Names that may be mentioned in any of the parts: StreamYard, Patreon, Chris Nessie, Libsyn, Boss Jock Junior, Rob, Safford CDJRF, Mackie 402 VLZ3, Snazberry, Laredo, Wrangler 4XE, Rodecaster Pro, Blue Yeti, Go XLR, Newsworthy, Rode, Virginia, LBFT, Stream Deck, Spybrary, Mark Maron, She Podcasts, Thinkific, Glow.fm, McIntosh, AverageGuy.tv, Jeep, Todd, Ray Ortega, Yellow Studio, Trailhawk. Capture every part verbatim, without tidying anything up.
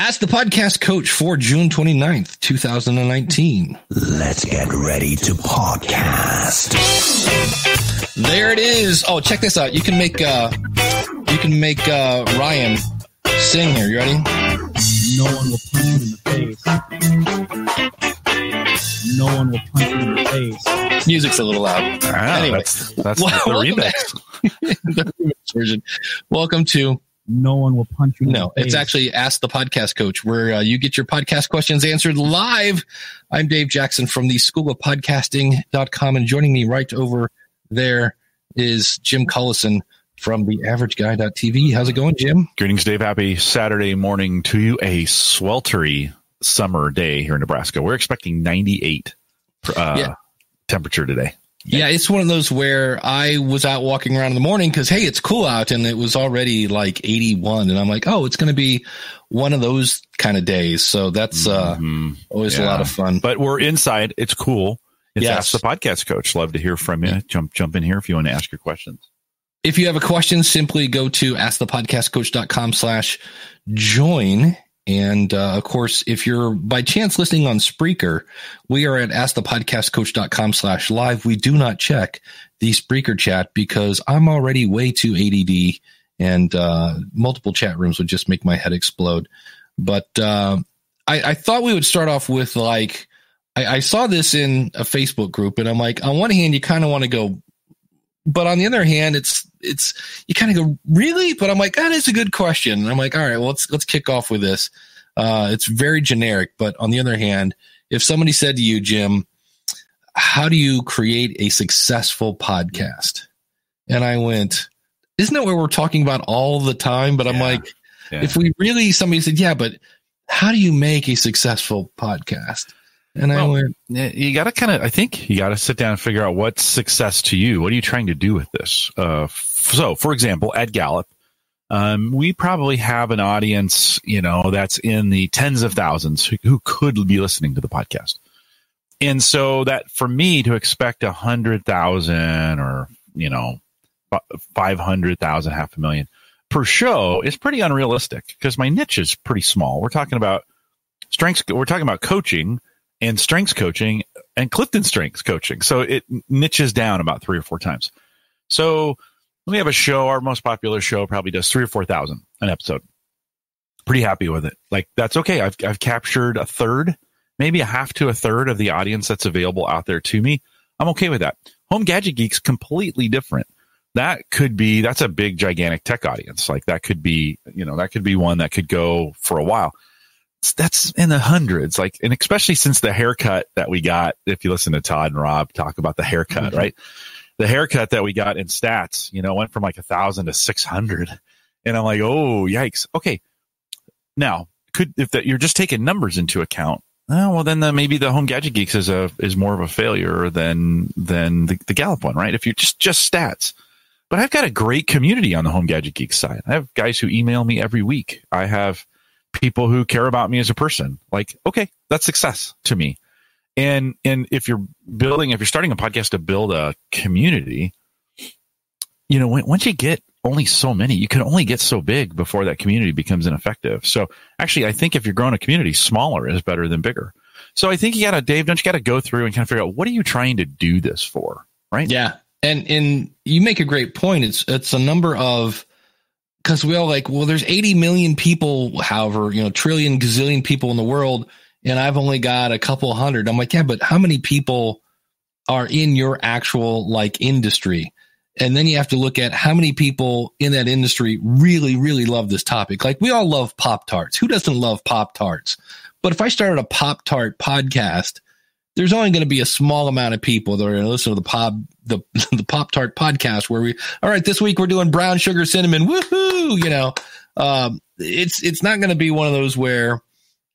Ask the Podcast Coach for June twenty-ninth, two thousand nineteen. Let's get ready to podcast. There it is. Oh, check this out. You can make uh, you can make uh, Ryan sing here. You ready? No one will punch you in the face. No one will punch you in the face. Music's a little loud. Ah, anyway, that's, that's well, the remix. The remix version. Welcome to... No one will punch you. No, it's actually Ask the Podcast Coach, where uh, you get your podcast questions answered live. I'm Dave Jackson from the School of Podcasting dot com, and joining me right over there is Jim Cullison from the Average Guy dot T V. How's it going, Jim? Greetings, Dave. Happy Saturday morning to you. A sweltery summer day here in Nebraska. We're expecting ninety-eight uh, yeah. temperature today. Yeah, it's one of those where I was out walking around in the morning because, hey, it's cool out, and it was already like eighty-one, and I'm like, oh, it's going to be one of those kind of days. So that's uh, mm-hmm. always yeah. a lot of fun. But we're inside. It's cool. It's yes. Ask the Podcast Coach. Love to hear from you. Jump, jump in here if you want to ask your questions. If you have a question, simply go to ask the podcast coach dot com slash join. And, uh, of course, if you're by chance listening on Spreaker, we are at ask the podcast coach dot com slash live. We do not check the Spreaker chat because I'm already way too A D D, and uh, multiple chat rooms would just make my head explode. But uh, I, I thought we would start off with, like, I, I saw this in a Facebook group, and I'm like, on one hand, you kind of want to go, but on the other hand, it's it's you kind of go, really? But I'm like, that is a good question. And I'm like, all right, well, let's let's kick off with this. Uh, it's very generic. But on the other hand, if somebody said to you, Jim, how do you create a successful podcast? And I went, isn't that what we're talking about all the time? But I'm yeah. like, yeah. if we really, somebody said, yeah, but how do you make a successful podcast? And well, I went, you got to kind of, I think you got to sit down and figure out what's success to you. What are you trying to do with this? Uh, so, for example, at Gallup, um, we probably have an audience, you know, that's in the tens of thousands who, who could be listening to the podcast. And so that for me to expect a hundred thousand or, you know, five hundred thousand, half a million per show is pretty unrealistic because my niche is pretty small. We're talking about strengths. We're talking about coaching. And strengths coaching and Clifton Strengths coaching. So it niches down about three or four times. So we have a show. Our most popular show probably does three or four thousand an episode. Pretty happy with it. Like that's okay. I've I've captured a third, maybe a half to a third of the audience that's available out there to me. I'm okay with that. Home Gadget Geeks completely different. That could be that's a big gigantic tech audience. Like that could be you know that could be one that could go for a while. That's in the hundreds, like, and especially since the haircut that we got, if you listen to Todd and Rob talk about the haircut, mm-hmm. right? The haircut that we got in stats, you know, went from like a thousand to six hundred. And I'm like, oh, yikes. Okay. Now could, if that you're just taking numbers into account, oh, well then the, maybe the Home Gadget Geeks is a, is more of a failure than, than the, the Gallup one, right? If you're just, just stats, but I've got a great community on the Home Gadget Geeks side. I have guys who email me every week. I have people who care about me as a person. Like, okay, that's success to me. And and if you're building, if you're starting a podcast to build a community, you know, when, once you get only so many, you can only get so big before that community becomes ineffective. So actually, I think if you're growing a community, smaller is better than bigger. So I think you got to, Dave, don't you got to go through and kind of figure out what are you trying to do this for, right? Yeah. And and you make a great point. It's it's a number of, because we all like, well, there's eighty million people, however, you know, trillion, gazillion people in the world, and I've only got a couple hundred. I'm like, yeah, but how many people are in your actual, like, industry? And then you have to look at how many people in that industry really, really love this topic. Like, we all love Pop-Tarts. Who doesn't love Pop-Tarts? But if I started a Pop-Tart podcast, there's only going to be a small amount of people that are going to listen to the pop, the, the Pop-Tart podcast where we, all right, this week we're doing brown sugar cinnamon. Woohoo. You know, um, it's, it's not going to be one of those where,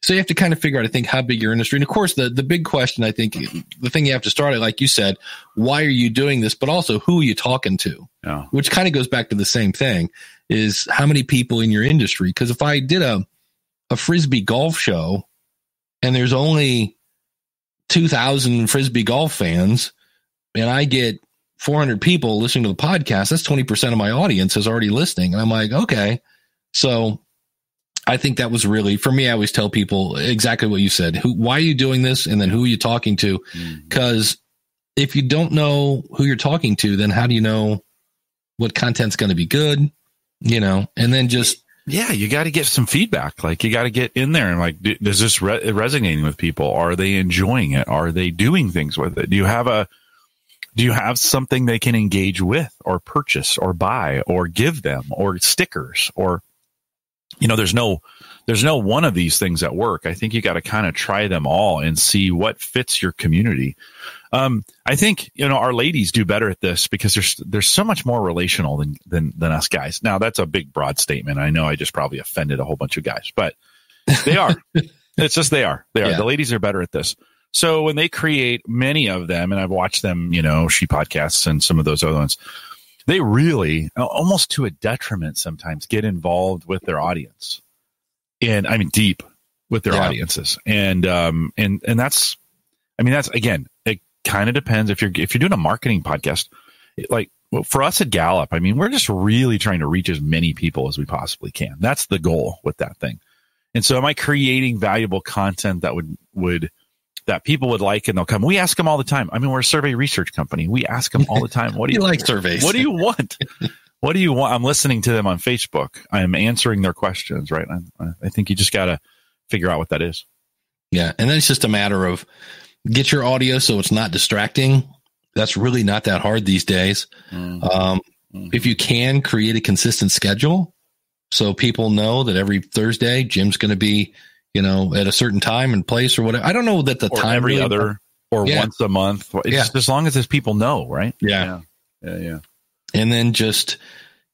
so you have to kind of figure out, I think, how big your industry. And of course the, the big question, I think the thing you have to start at, like you said, why are you doing this? But also who are you talking to? Yeah. Which kind of goes back to the same thing is how many people in your industry? Cause if I did a, a Frisbee golf show and there's only two thousand Frisbee golf fans, and I get four hundred people listening to the podcast, that's twenty percent of my audience is already listening. And I'm like, okay, so I think that was really, for me, I always tell people exactly what you said. Who, why are you doing this? And then who are you talking to? Because mm-hmm. if you don't know who you're talking to, then how do you know what content's going to be good? You know, and then just. Yeah, you got to get some feedback. Like, you got to get in there and, like, is this re- resonating with people? Are they enjoying it? Are they doing things with it? Do you have a, do you have something they can engage with or purchase or buy or give them or stickers or, you know, there's no, there's no one of these things at work. I think you got to kind of try them all and see what fits your community. Um, I think, you know, our ladies do better at this because there's, there's so much more relational than, than, than us guys. Now that's a big broad statement. I know I just probably offended a whole bunch of guys, but they are, it's just, they are, they are, yeah. The ladies are better at this. So when they create, many of them, and I've watched them, you know, She Podcasts and some of those other ones, they really, almost to a detriment sometimes, get involved with their audience. And I mean, deep with their yeah. audiences. And, um, and, and that's, I mean, that's, again, it kind of depends if you're, if you're doing a marketing podcast, it, like well, for us at Gallup, I mean, we're just really trying to reach as many people as we possibly can. That's the goal with that thing. And so am I creating valuable content that would, would, that people would like, and they'll come. We ask them all the time. I mean, we're a survey research company. We ask them all the time. What do you like surveys? What do you want? What do you want? I'm listening to them on Facebook. I'm answering their questions, right? I, I think you just got to figure out what that is. Yeah. And then it's just a matter of get your audio so it's not distracting. That's really not that hard these days. Mm-hmm. Um, mm-hmm. If you can create a consistent schedule so people know that every Thursday, Jim's going to be, you know, at a certain time and place or whatever. I don't know that the or time every really other works. Or yeah. once a month. It's yeah. just as long as these people know, right? Yeah. yeah. Yeah. Yeah. And then just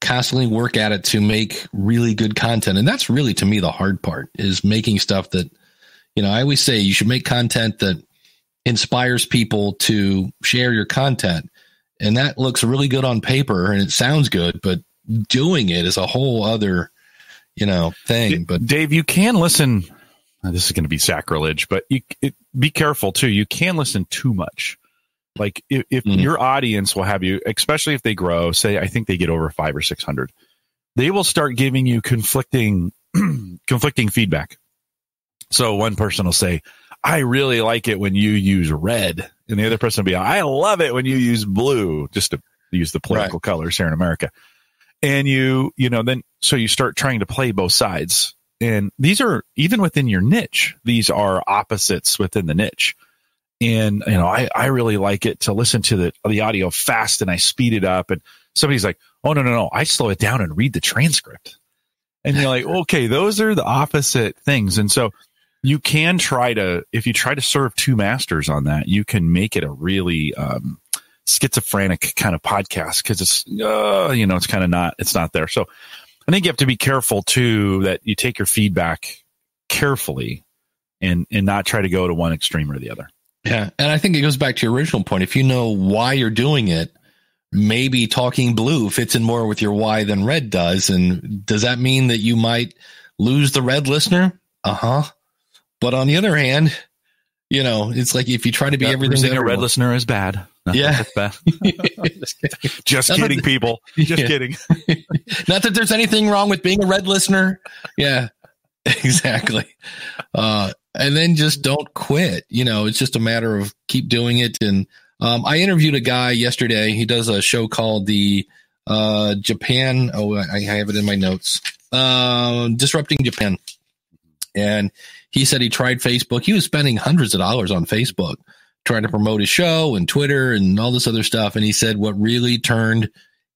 constantly work at it to make really good content. And that's really, to me, the hard part is making stuff that, you know, I always say you should make content that inspires people to share your content. And that looks really good on paper and it sounds good, but doing it is a whole other, you know, thing. But Dave, you can listen. This is going to be sacrilege, but you, it, be careful too. You can listen too much. Like if, if mm. your audience will have you, especially if they grow, say, I think they get over five or six hundred, they will start giving you conflicting, conflicting feedback. So one person will say, I really like it when you use red. And the other person will be, I love it when you use blue, just to use the political right. colors here in America. And you, you know, then, so you start trying to play both sides. And these are, even within your niche, these are opposites within the niche. And, you know, I, I really like it to listen to the, the audio fast and I speed it up. And somebody's like, oh, no, no, no, I slow it down and read the transcript. And you're like, okay, those are the opposite things. And so you can try to, if you try to serve two masters on that, you can make it a really um, schizophrenic kind of podcast because it's, uh, you know, it's kind of not, it's not there. So I think you have to be careful too, that you take your feedback carefully and, and not try to go to one extreme or the other. Yeah. And I think it goes back to your original point. If you know why you're doing it, maybe talking blue fits in more with your why than red does. And does that mean that you might lose the red listener? Uh-huh. But on the other hand, you know, it's like if you try to be that everything to a everyone, red listener is bad. Not yeah. Bad. Just kidding, Just kidding that, people. Just yeah. kidding. Not that there's anything wrong with being a red listener. Yeah, exactly. Uh, and then just don't quit. You know, it's just a matter of keep doing it. And um, I interviewed a guy yesterday. He does a show called the uh, Japan. Oh, I have it in my notes. Uh, Disrupting Japan. And he said he tried Facebook. He was spending hundreds of dollars on Facebook trying to promote his show and Twitter and all this other stuff. And he said what really turned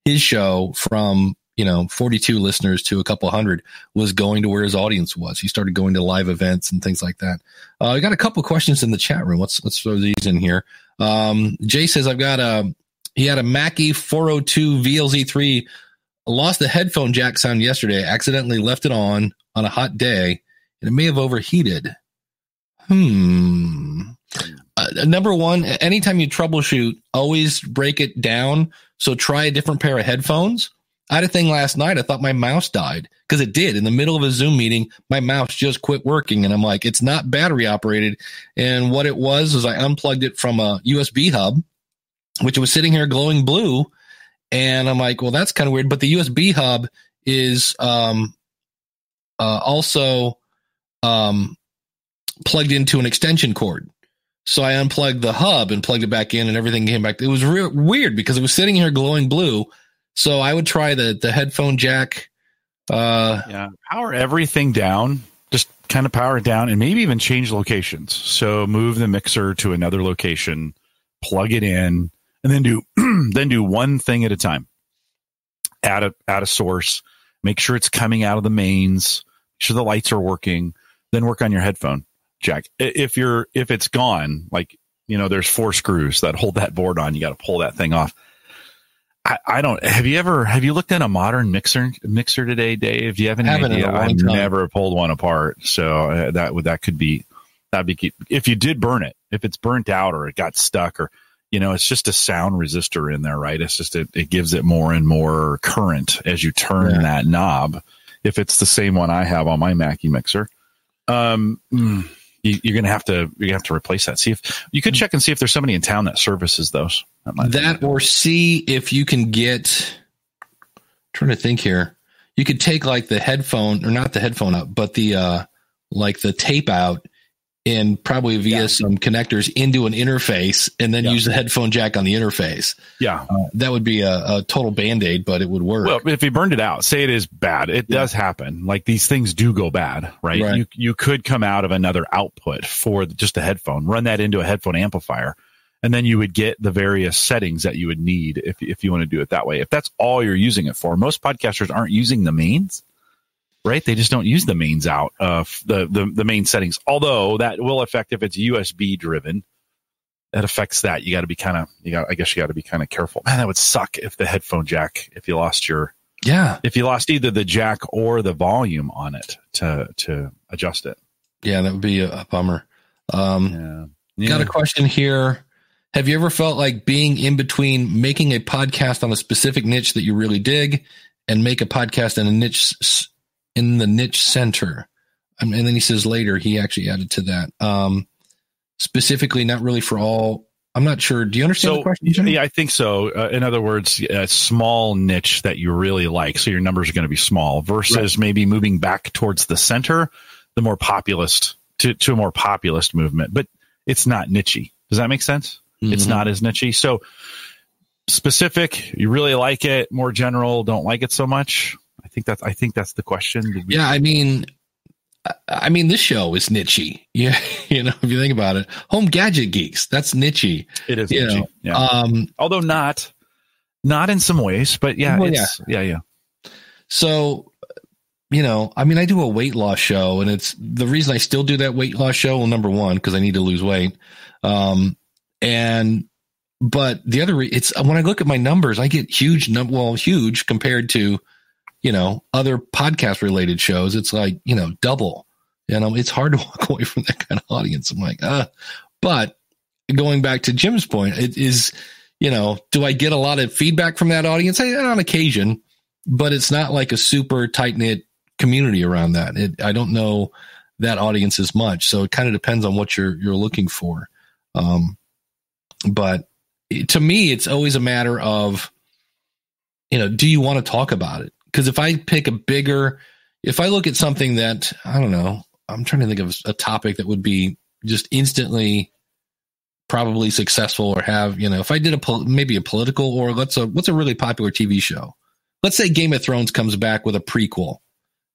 his show from, you know, forty-two listeners to a couple hundred was going to where his audience was. He started going to live events and things like that. Uh, I got a couple questions in the chat room. Let's let's throw these in here. Um, Jay says, I've got a, he had a Mackie four oh two V L Z three, lost the headphone jack sound yesterday, accidentally left it on on a hot day, and it may have overheated. Hmm. Uh, number one, anytime you troubleshoot, always break it down. So try a different pair of headphones. I had a thing last night. I thought my mouse died because it did in the middle of a Zoom meeting. My mouse just quit working. And I'm like, it's not battery operated. And what it was is I unplugged it from a U S B hub, which was sitting here glowing blue. And I'm like, well, that's kind of weird. But the U S B hub is um, uh, also um, plugged into an extension cord. So I unplugged the hub and plugged it back in, and everything came back. It was re- weird because it was sitting here glowing blue. So I would try the the headphone jack. Uh, yeah, power everything down. Just kind of power it down, and maybe even change locations. So move the mixer to another location, plug it in, and then do then do one thing at a time. Add a add a source. Make sure it's coming out of the mains. Make sure the lights are working. Then work on your headphone jack. If you're if it's gone, like you know, there's four screws that hold that board on. You got to pull that thing off. I, I don't. Have you ever? Have you looked at a modern mixer mixer today, Dave? Do you have any idea? I've time. never pulled one apart. So that would that could be that'd be if you did burn it. If it's burnt out or it got stuck, or you know, it's just a sound resistor in there, right? It's just it, it gives it more and more current as you turn yeah. that knob. If it's the same one I have on my Mackie mixer, um, you, you're gonna have to you have to replace that. See if you could check and see if there's somebody in town that services those. That, that or see if you can get, I'm trying to think here, you could take like the headphone, or not the headphone up, but the, uh, like the tape out and probably via yeah. some connectors into an interface and then yeah. use the headphone jack on the interface. Yeah. Uh, that would be a, a total Band-Aid, but it would work. Well, if you burned it out, say it is bad, it yeah. does happen. Like these things do go bad, right? right? You you could come out of another output for just a headphone, run that into a headphone amplifier. And then you would get the various settings that you would need if if you want to do it that way. If that's all you're using it for, most podcasters aren't using the mains, right? They just don't use the mains out of the, the, the main settings. Although that will affect if it's U S B driven, that affects that. You got to be kind of, you got, I guess you got to be kind of careful. Man, that would suck if the headphone jack, if you lost your, yeah, if you lost either the jack or the volume on it to to adjust it. Yeah, that would be a, a bummer. Um, yeah. Got a question here. Have you ever felt like being in between making a podcast on a specific niche that you really dig and make a podcast in a niche in the niche center? And then he says later, he actually added to that um, specifically, not really for all. I'm not sure. Do you understand so, the question, Jim? Yeah, I think so. Uh, in other words, a small niche that you really like. So your numbers are going to be small versus right. maybe moving back towards the center, the more populist to, to a more populist movement, but it's not nichey. Does that make sense? It's mm-hmm. not as niche-y. So specific, you really like it. More general, don't like it so much. I think that's I think that's the question. Yeah, I mean, I mean, this show is niche-y. Yeah, you know, if you think about it, Home Gadget Geeks, that's niche-y. It is niche-y. Yeah. Um, although not, not in some ways, but yeah, well, it's, yeah, yeah, yeah. So, you know, I mean, I do a weight loss show, and it's the reason I still do that weight loss show. Well, number one, because I need to lose weight. Um, And, but the other, it's when I look at my numbers, I get huge, num- well, huge compared to, you know, other podcast related shows. It's like, you know, double, you know, it's hard to walk away from that kind of audience. I'm like, uh, but going back to Jim's point, it is, you know, do I get a lot of feedback from that audience? I, on occasion, but it's not like a super tight knit community around that. It, I don't know that audience as much. So it kind of depends on what you're, you're looking for. Um, But to me, it's always a matter of, you know, do you want to talk about it? Because if I pick a bigger, if I look at something that, I don't know, I'm trying to think of a topic that would be just instantly probably successful or have, you know, if I did a pol- maybe a political or let's a, what's a really popular T V show? Let's say Game of Thrones comes back with a prequel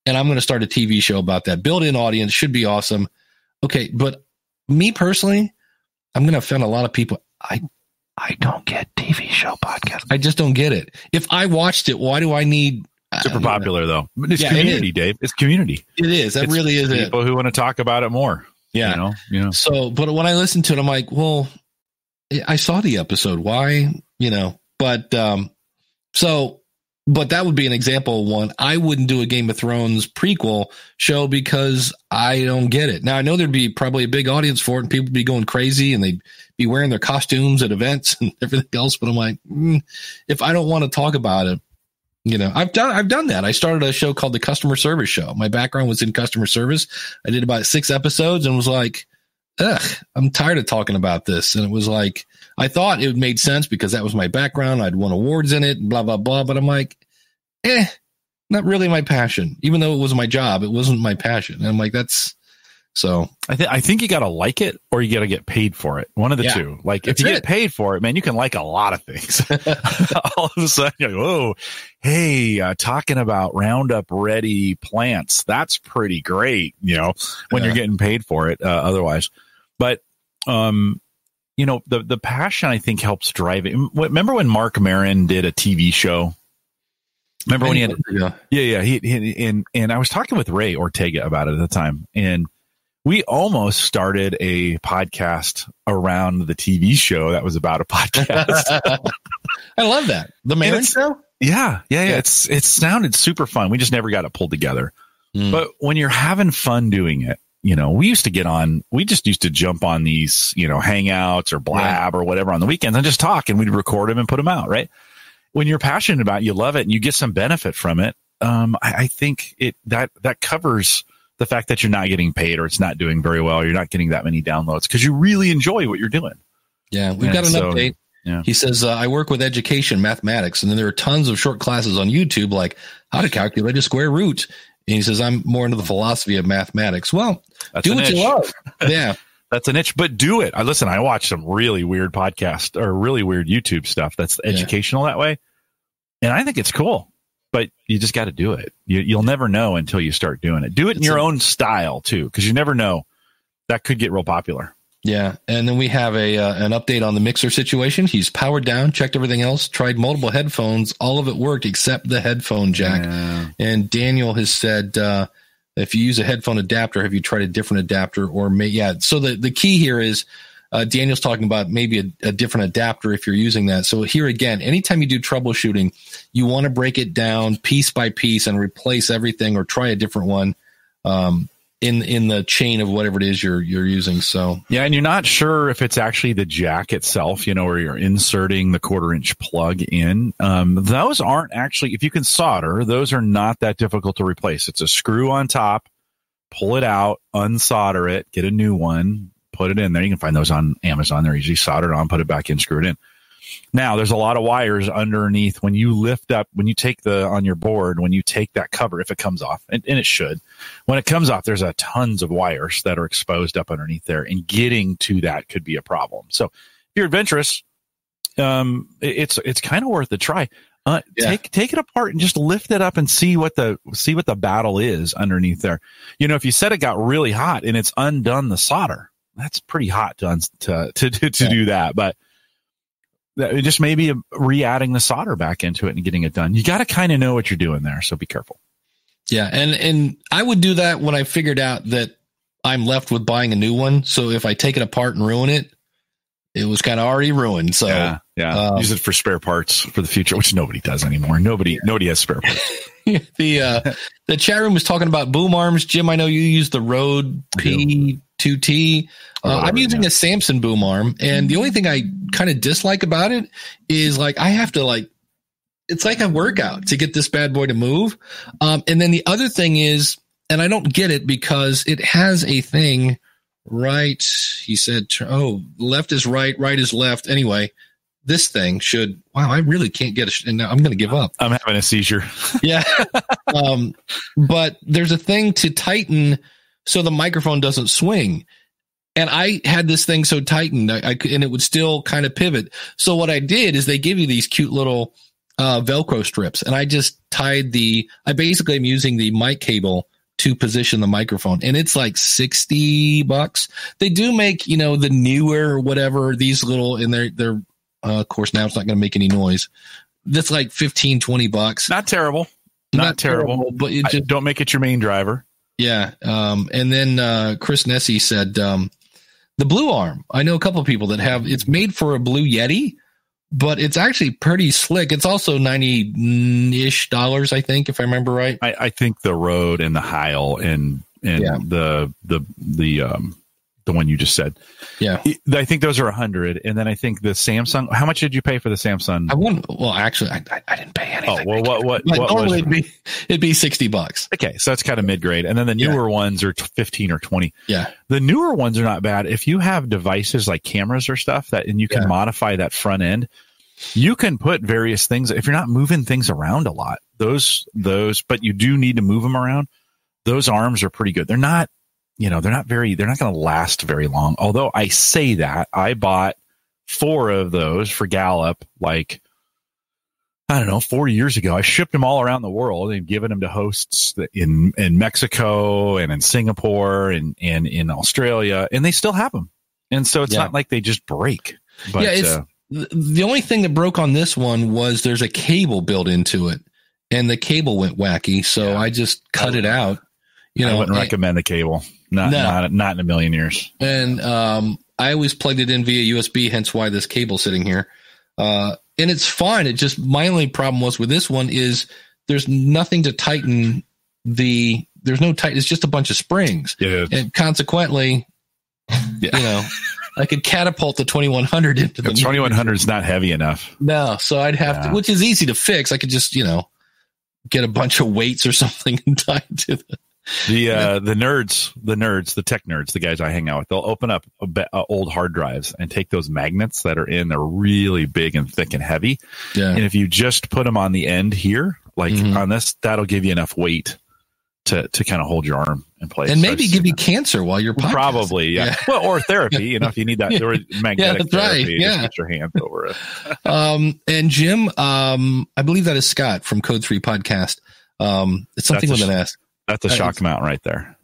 and I'm going to start a T V show about that. Built-in audience should be awesome. Okay, but me personally, I'm going to offend a lot of people. I I don't get T V show podcasts. I just don't get it. If I watched it, why do I need? Super I popular know. though. It's yeah, community, it Dave. It's community. It is. That it's really is people it. People who want to talk about it more. Yeah. You know? You know. So, but when I listen to it, I'm like, well, I saw the episode. Why? You know. But um, so, but that would be an example of one. I wouldn't do a Game of Thrones prequel show because I don't get it. Now I know there'd be probably a big audience for it, and people would be going crazy, and they'd be wearing their costumes at events and everything else. But I'm like, mm, if I don't want to talk about it, you know, I've done, I've done that. I started a show called the Customer Service Show. My background was in customer service. I did about six episodes and was like, ugh, I'm tired of talking about this. And it was like, I thought it made sense because that was my background. I'd won awards in it and blah, blah, blah. But I'm like, eh, not really my passion, even though it was my job. It wasn't my passion. And I'm like, that's so. I think I think you got to like it, or you got to get paid for it. One of the yeah, two. Like if you it. get paid for it, man, you can like a lot of things. All of a sudden, you're like, whoa, hey, uh, talking about Roundup Ready plants. That's pretty great. You know, when yeah. you're getting paid for it. Uh, otherwise, but um. You know, the, the passion, I think, helps drive it. Remember when Mark Maron did a T V show? Remember when he had, yeah, yeah, yeah. He, he and and I was talking with Ray Ortega about it at the time, and we almost started a podcast around the T V show that was about a podcast. I love that. The Maron show? Yeah, yeah, yeah. It's it sounded super fun. We just never got it pulled together. Mm. But when you're having fun doing it, you know, we used to get on, we just used to jump on these, you know, Hangouts or Blab yeah. or whatever on the weekends and just talk, and we'd record them and put them out, right? When you're passionate about it, you love it, and you get some benefit from it. Um, I, I think it that that covers the fact that you're not getting paid, or it's not doing very well, or you're not getting that many downloads because you really enjoy what you're doing. Yeah, we've and got an so, update. Yeah. He says, uh, I work with education, mathematics, and then there are tons of short classes on YouTube, like how to calculate a square root. And he says, I'm more into the philosophy of mathematics. Well, that's do what niche. you love. Yeah. That's an itch, but do it. I listen, I watch some really weird podcasts or really weird YouTube stuff that's yeah. educational that way. And I think it's cool, but you just got to do it. You, you'll never know until you start doing it. Do it in it's your a, own style, too, because you never know. That could get real popular. Yeah. And then we have a uh, an update on the mixer situation. He's powered down, checked everything else, tried multiple headphones. All of it worked except the headphone jack. Yeah. And Daniel has said, uh, if you use a headphone adapter, have you tried a different adapter or may? Yeah. So the, the key here is uh, Daniel's talking about maybe a, a different adapter if you're using that. So here again, anytime you do troubleshooting, you want to break it down piece by piece and replace everything or try a different one. Um, in in the chain of whatever it is you're you're using. So yeah, and you're not sure if it's actually the jack itself, you know, or you're inserting the quarter inch plug in. Um, those aren't actually, if you can solder, those are not that difficult to replace. It's a screw on top, pull it out, unsolder it, get a new one, put it in there. You can find those on Amazon. They're easy. Solder it on, put it back in, screw it in. Now there's a lot of wires underneath. When you lift up, when you take the, on your board, when you take that cover, if it comes off, and, and it should, when it comes off, there's a tons of wires that are exposed up underneath there, and getting to that could be a problem. So if you're adventurous, um, it, it's, it's kind of worth a try. Uh, yeah. Take, take it apart and just lift it up and see what the, see what the battle is underneath there. You know, if you said it got really hot and it's undone the solder, that's pretty hot to, un- to, to, to, to yeah. do that. But it just maybe re-adding the solder back into it and getting it done. You got to kind of know what you're doing there, so be careful. Yeah, and and I would do that when I figured out that I'm left with buying a new one. So if I take it apart and ruin it, it was kind of already ruined. So yeah, yeah. Um, use it for spare parts for the future, which nobody does anymore. Nobody, yeah. nobody has spare parts. the uh, the chat room was talking about boom arms, Jim. I know you use the Rode P. two T. Uh, I'm using yeah. a Samson boom arm, and the only thing I kind of dislike about it is like I have to like it's like a workout to get this bad boy to move. Um, and then the other thing is, and I don't get it because it has a thing right. He said, "Oh, left is right, right is left." Anyway, this thing should. Wow, I really can't get it. And I'm going to give up. I'm having a seizure. yeah, um, but there's a thing to tighten so the microphone doesn't swing. And I had this thing so tightened, I, I, and it would still kind of pivot. So what I did is they give you these cute little uh, Velcro strips, and I just tied the, I basically am using the mic cable to position the microphone, and it's like sixty bucks. They do make, you know, the newer, whatever, these little, and they're, they're uh, of course, now it's not going to make any noise. That's like fifteen, twenty bucks. Not terrible. Not, not terrible, terrible, but it just, don't make it your main driver. Yeah. Um, and then uh, Chris Nessie said um, the Blue Arm. I know a couple of people that have it's made for a Blue Yeti, but it's actually pretty slick. It's also ninety-ish dollars, I think, if I remember right. I, I think the Rode and the Heil and and yeah. the the the um, the one you just said. Yeah, I think those are a hundred. And then I think the Samsung. How much did you pay for the Samsung? I won. Well, actually, I, I, I didn't pay anything. Oh, well, what what, like, what normally was it? It'd be it'd be sixty bucks. Okay, so that's kind of mid grade. And then the newer yeah. ones are fifteen or twenty. Yeah, the newer ones are not bad. If you have devices like cameras or stuff that, and you can yeah. modify that front end, you can put various things. If you're not moving things around a lot, those those, but you do need to move them around. Those arms are pretty good. They're not, you know, they're not very, they're not going to last very long. Although I say that, I bought four of those for Gallup, like, I don't know, four years ago. I shipped them all around the world and given them to hosts in, in Mexico and in Singapore and, and in Australia, and they still have them. And so it's yeah. not like they just break. But, yeah, it's, uh, the only thing that broke on this one was there's a cable built into it, and the cable went wacky. So yeah. I just cut it out. You know, I wouldn't recommend I, the cable. Not, no. not, not in a million years. And um, I always plugged it in via U S B, hence why this cable's sitting here. Uh, and it's fine. It just, my only problem was with this one is there's nothing to tighten the, there's no tight, it's just a bunch of springs. Yeah. And consequently, yeah. you know, I could catapult the twenty-one hundred into the. The twenty-one hundred is not heavy enough. No. So I'd have yeah. to, which is easy to fix. I could just, you know, get a bunch of weights or something and tie to the. The uh, the nerds, the nerds, the tech nerds, the guys I hang out with, they'll open up a be- uh, old hard drives and take those magnets that are in. They're really big and thick and heavy. Yeah. And if you just put them on the end here, like mm-hmm. on this, that'll give you enough weight to to kind of hold your arm in place. And maybe give you that. Cancer while you're podcasting. Probably, yeah. yeah. Well, or therapy, you know, if you need that yeah. magnetic yeah, therapy, right. yeah. just put your hand over it. um, and Jim, um, I believe that is Scott from Code three Podcast. Um, it's something with an S. That's a shock mount right there.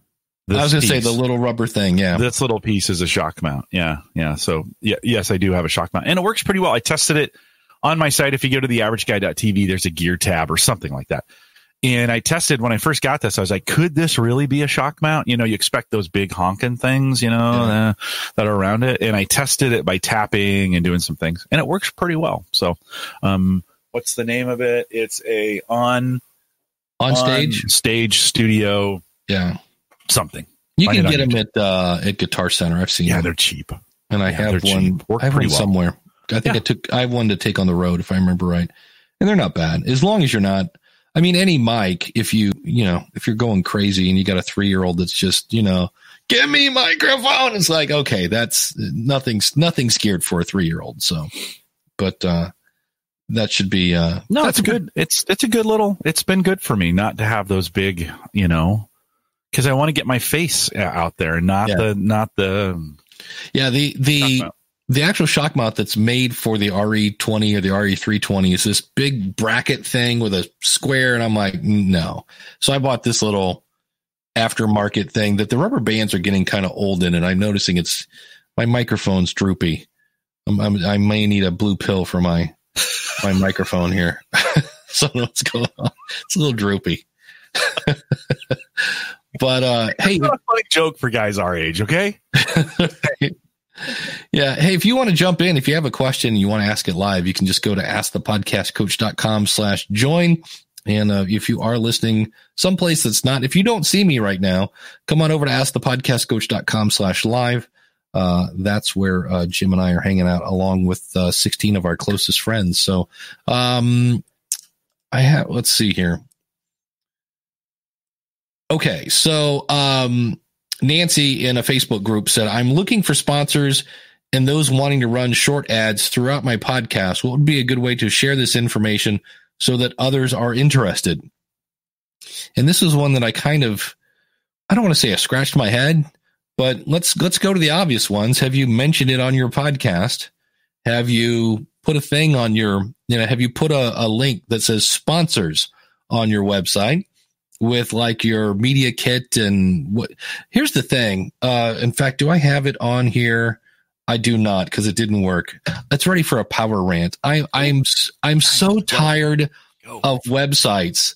This I was going to say the little rubber thing. Yeah. This little piece is a shock mount. Yeah. Yeah. So yeah, yes, I do have a shock mount and it works pretty well. I tested it on my site. If you go to the average guy dot t v, there's a gear tab or something like that. And I tested when I first got this, I was like, could this really be a shock mount? You know, you expect those big honking things, you know, yeah. uh, that are around it. And I tested it by tapping and doing some things and it works pretty well. So, um, what's the name of it? It's a on, On stage, on stage studio, yeah, something. You Find can get them at uh, at Guitar Center. I've seen. Yeah, them. They're cheap, and I yeah, have one. I have one well. somewhere. I think yeah. I took. I have one to take on the road, if I remember right. And they're not bad, as long as you're not. I mean, any mic. If you you know, if you're going crazy and you got a three year old that's just you know, give me microphone. It's like okay, that's nothing's nothing's geared for a three year old. So, but. uh That should be uh no, that's it's good. good. It's, it's a good little, it's been good for me not to have those big, you know, cause I want to get my face out there and not yeah. the, not the, yeah, the, the, the actual shock mount that's made for the R E twenty or the R E three twenty is this big bracket thing with a square. And I'm like, no. So I bought this little aftermarket thing that the rubber bands are getting kind of old in. And I'm noticing it's my microphone's droopy. I'm, I'm, I may need a blue pill for my, my microphone here. So what's going on? It's a little droopy. But uh hey, not a funny joke for guys our age, okay? Yeah. Hey, if you want to jump in, if you have a question, you want to ask it live, you can just go to ask the podcast coach dot com slash join. And uh, if you are listening someplace that's not, if you don't see me right now, come on over to ask the podcast coach dot com slash live. Uh, that's where uh, Jim and I are hanging out along with uh, sixteen of our closest friends. So um, I have, let's see here. Okay. So um, Nancy in a Facebook group said, I'm looking for sponsors and those wanting to run short ads throughout my podcast. What would be a good way to share this information so that others are interested? And this is one that I kind of, I don't want to say I scratched my head. But let's let's go to the obvious ones. Have you mentioned it on your podcast? Have you put a thing on your, you know, have you put a, a link that says sponsors on your website with like your media kit and what? Here's the thing. Uh, in fact, do I have it on here? I do not because it didn't work. It's ready for a power rant. I, I'm I'm so tired of websites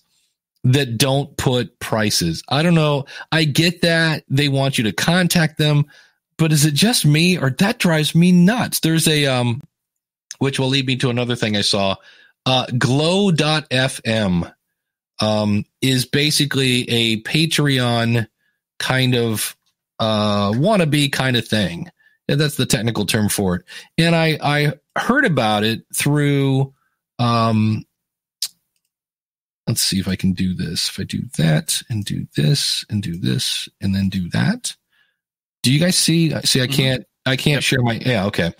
that don't put prices. I don't know. I get that they want you to contact them, but is it just me or that drives me nuts? There's a, um, which will lead me to another thing I saw, uh, glow dot f m, um, is basically a Patreon kind of, uh, wannabe kind of thing. And that's the technical term for it. And I, I heard about it through, um, let's see if I can do this. If I do that and do this and do this and then do that. Do you guys see? See, I can't, I can't yep. share my, yeah. Okay.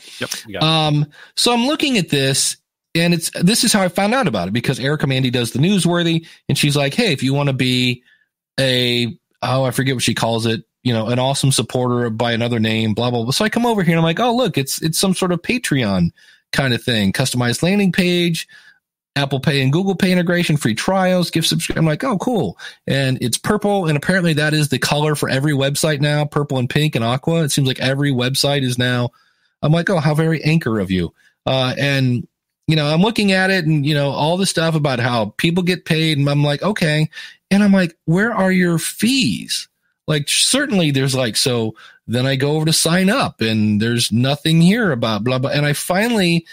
Yep. Um, so I'm looking at this And it's this is how I found out about it, because Erica Mandy does the Newsworthy, and she's like, hey, if you want to be a, oh, I forget what she calls it, you know, an awesome supporter by another name, blah, blah, blah. So I come over here and I'm like, oh, look, it's it's some sort of Patreon kind of thing, customized landing page, Apple Pay and Google Pay integration, free trials, gift subscription. I'm like, oh, cool. And it's purple. And apparently that is the color for every website now, purple and pink and aqua. It seems like every website is now. I'm like, oh, how very Anchor of you. Uh, and, you know, I'm looking at it and, you know, all the stuff about how people get paid. And I'm like, okay. And I'm like, where are your fees? Like, certainly there's like, so then I go over to sign up and there's nothing here about blah, blah. And I finally,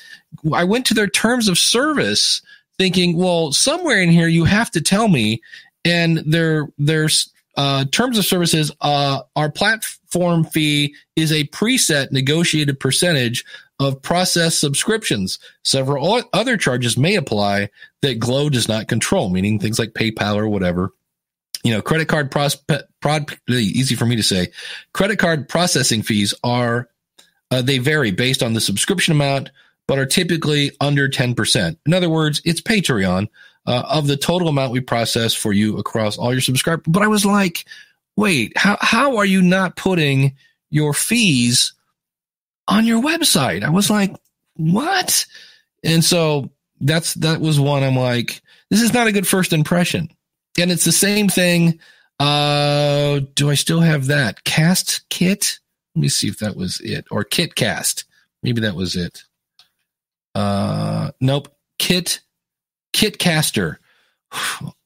I went to their terms of service thinking, well, somewhere in here you have to tell me. And their, their uh, terms of services, uh, our platform fee is a preset negotiated percentage of processed subscriptions. Several other charges may apply that Glow does not control, meaning things like PayPal or whatever. You know, credit card prospect, prod, easy for me to say, credit card processing fees are, uh, they vary based on the subscription amount, but are typically under ten percent. In other words, it's Patreon uh, of the total amount we process for you across all your subscribers. But I was like, wait, how, how are you not putting your fees on your website? I was like, what? And so that's, that was one. I'm like, this is not a good first impression. And it's the same thing. Uh, do I still have that? Cast Kit? Let me see if that was it. Or Kit Cast. Maybe that was it. Uh, nope. Kit, Kit Caster.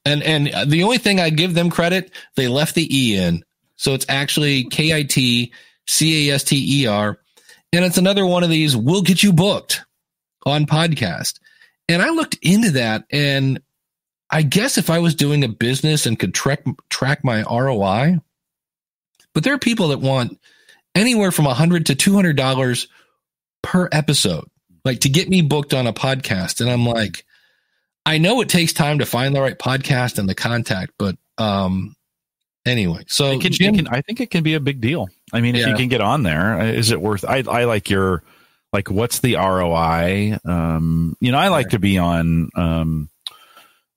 And, and the only thing I give them credit, they left the E in. So it's actually K I T C A S T E R. And it's another one of these, we'll get you booked on podcast. And I looked into that, and I guess if I was doing a business and could track, track my R O I, but there are people that want anywhere from one hundred dollars to two hundred dollars per episode, like to get me booked on a podcast. And I'm like, I know it takes time to find the right podcast and the contact, but um, anyway, so it can, Jim, it can, I think it can be a big deal. I mean, if yeah. you can get on there, is it worth, I, I like your, like, what's the R O I? Um, you know, I like to be on, um,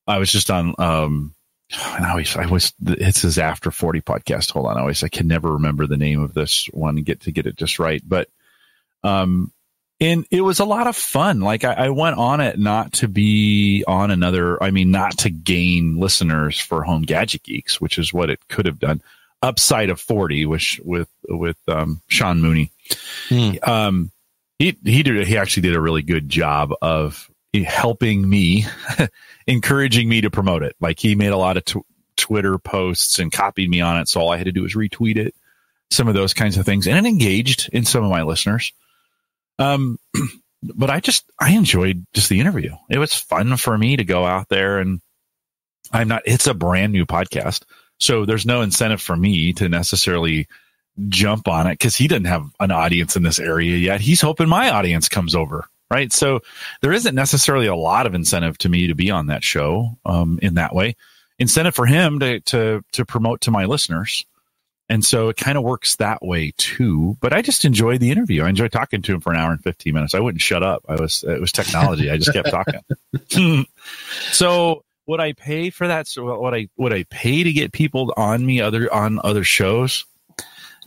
I was just on, um, and I always, I was, it's his After forty podcast. Hold on. I always, I can never remember the name of this one and get to get it just right. But, um, and it was a lot of fun. Like I, I went on it not to be on another, I mean, not to gain listeners for Home Gadget Geeks, which is what it could have done. Upside of forty, which with, with, um, Sean Mooney, mm. um, he, he did, he actually did a really good job of helping me, encouraging me to promote it. Like he made a lot of tw- Twitter posts and copied me on it. So all I had to do was retweet it, some of those kinds of things. And it engaged in some of my listeners. Um, but I just, I enjoyed just the interview. It was fun for me to go out there, and I'm not, it's a brand new podcast. So there's no incentive for me to necessarily jump on it, because he didn't have an audience in this area yet. He's hoping my audience comes over. Right. So there isn't necessarily a lot of incentive to me to be on that show um, in that way. Incentive for him to, to, to promote to my listeners. And so it kind of works that way too. But I just enjoyed the interview. I enjoyed talking to him for an hour and fifteen minutes. I wouldn't shut up. I was, it was technology. I just kept talking. So would I pay for that? So what I, would I pay to get people on me other, on other shows?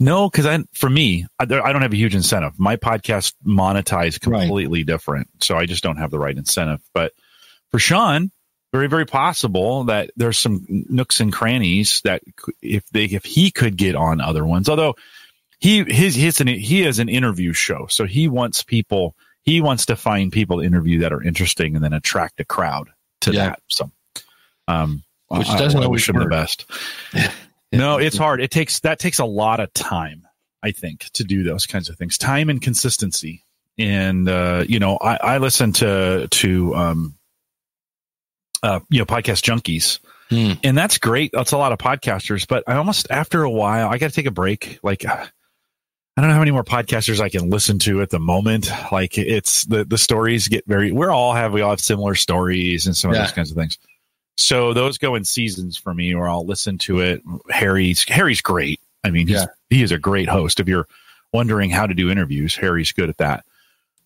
No, because I, for me, I, I don't have a huge incentive. My podcast monetized completely right. different, so I just don't have the right incentive. But for Sean, very, very possible that there's some nooks and crannies that if they if he could get on other ones. Although he his his he is an interview show, so he wants people he wants to find people to interview that are interesting, and then attract a crowd to yeah. that. So, um, which I, doesn't I wish him the best. No, it's hard. It takes that takes a lot of time, I think, to do those kinds of things. Time and consistency. And uh, you know, I, I listen to to um, uh, you know, podcast junkies, mm. and that's great. That's a lot of podcasters. But I almost after a while, I got to take a break. Like uh, I don't know how many more podcasters I can listen to at the moment. Like it's the the stories get very. We're all have we all have similar stories and some yeah. of those kinds of things. So those go in seasons for me, or I'll listen to it. Harry's Harry's great. I mean, he's, yeah. he is a great host. If you're wondering how to do interviews, Harry's good at that.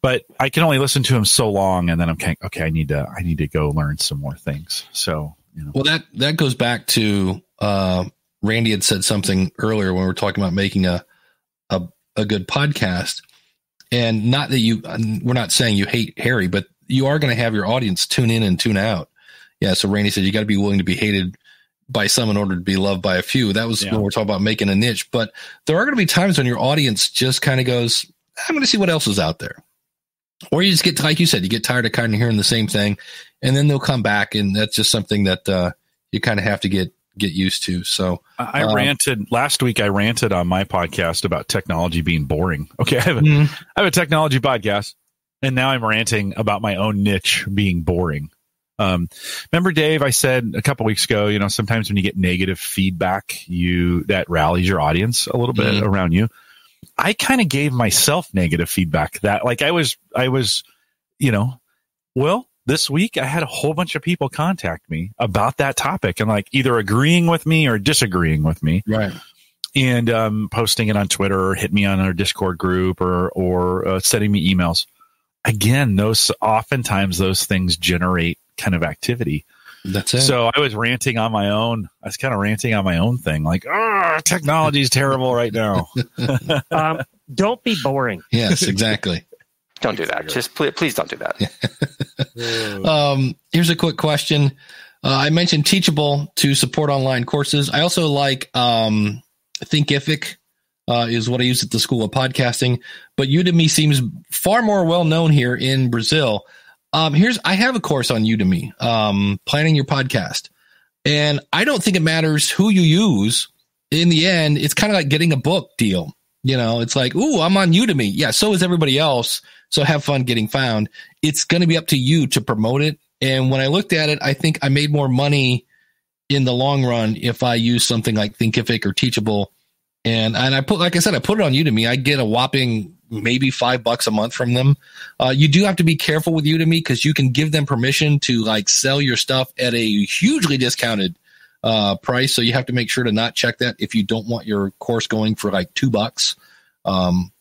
but I can only listen to him so long, and then I'm kind of, okay, I need to, I need to go learn some more things. So, you know. Well, that, that goes back to, uh, Randy had said something earlier when we were talking about making a, a, a good podcast, and not that you, we're not saying you hate Harry, but you are going to have your audience tune in and tune out. Yeah. So Randy said, you got to be willing to be hated by some in order to be loved by a few. That was yeah. when we're talking about making a niche, but there are going to be times when your audience just kind of goes, I'm going to see what else is out there. Or you just get, like you said, you get tired of kind of hearing the same thing, and then they'll come back. And that's just something that uh, you kind of have to get, get used to. So I um, ranted last week. I ranted on my podcast about technology being boring. Okay. I have a, mm-hmm. I have a technology podcast, and now I'm ranting about my own niche being boring. Um, remember, Dave, I said a couple weeks ago, you know, sometimes when you get negative feedback, you, that rallies your audience a little bit mm-hmm. around you. I kind of gave myself negative feedback that like I was, I was, you know, well, this week I had a whole bunch of people contact me about that topic and like either agreeing with me or disagreeing with me. Right. And um, posting it on Twitter or hit me on our Discord group or, or uh, sending me emails. Again, those oftentimes those things generate kind of activity. That's it. So I was ranting on my own. I was kind of ranting on my own thing. Like, oh, technology is terrible right now. um, don't be boring. Yes, exactly. Don't do that. Just please, please don't do that. um, here's a quick question. Uh, I mentioned Teachable to support online courses. I also like um, Thinkific uh, is what I use at the School of Podcasting. But Udemy seems far more well-known here in Brazil. Um, here's, I have a course on Udemy, um, planning your podcast. And I don't think it matters who you use. In the end, it's kind of like getting a book deal. You know, it's like, ooh, I'm on Udemy. Yeah. So is everybody else. So have fun getting found. It's going to be up to you to promote it. And when I looked at it, I think I made more money in the long run if I use something like Thinkific or Teachable. And, and I put, like I said, I put it on Udemy. I get a whopping maybe five bucks a month from them. Uh, you do have to be careful with Udemy because you can give them permission to like sell your stuff at a hugely discounted uh, price. So you have to make sure to not check that if you don't want your course going for like two bucks. Um,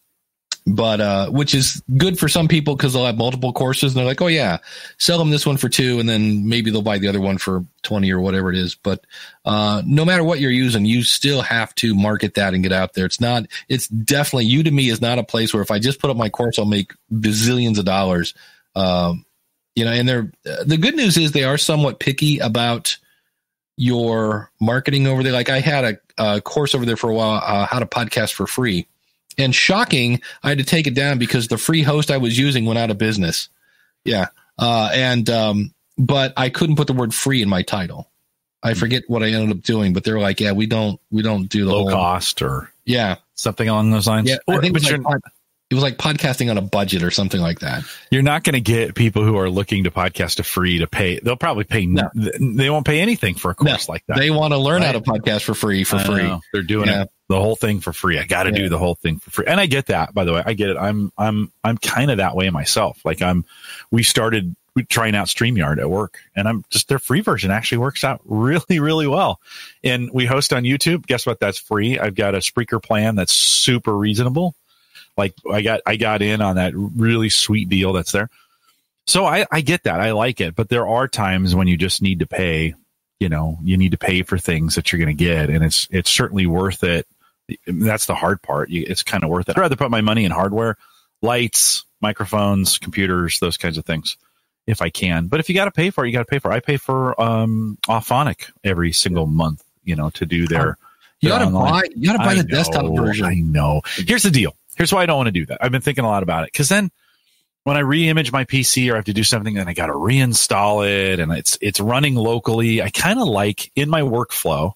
but uh, which is good for some people because they'll have multiple courses and they're like, oh yeah, sell them this one for two. And then maybe they'll buy the other one for twenty or whatever it is. But uh, no matter what you're using, you still have to market that and get out there. It's not, it's definitely, Udemy is not a place where if I just put up my course, I'll make bazillions of dollars. Um, you know, and they're, the good news is they are somewhat picky about your marketing over there. Like I had a, a course over there for a while, uh, how to podcast for free. And shocking, I had to take it down because the free host I was using went out of business. Yeah. Uh, and, um, but I couldn't put the word free in my title. I forget what I ended up doing, but they're like, yeah, we don't, we don't do the low whole cost or yeah, something along those lines. Yeah, or, I think but it, was like, it was like podcasting on a budget or something like that. You're not going to get people who are looking to podcast for free to pay. They'll probably pay. No. They won't pay anything for a course no. like that. They want to learn right. how to podcast for free, for I free. Know. They're doing yeah. it. The whole thing for free. I got to yeah. do the whole thing for free. And I get that, by the way, I get it. I'm, I'm, I'm kind of that way myself. Like I'm, we started trying out StreamYard at work, and I'm just, their free version actually works out really, really well. And we host on YouTube. Guess what? That's free. I've got a Spreaker plan that's super reasonable. Like I got, I got in on that really sweet deal that's there. So I, I get that. I like it, but there are times when you just need to pay, you know, you need to pay for things that you're going to get. And it's, it's certainly worth it. That's the hard part. It's kind of worth it. I'd rather put my money in hardware, lights, microphones, computers, those kinds of things, if I can. But if you got to pay for it, you got to pay for it. I pay for um, Auphonic every single month, you know, to do their. You got to buy. You got to buy the desktop version. I know. Here's the deal. Here's why I don't want to do that. I've been thinking a lot about it, because then when I re-image my P C or I have to do something, then I got to reinstall it, and it's it's running locally. I kind of like in my workflow,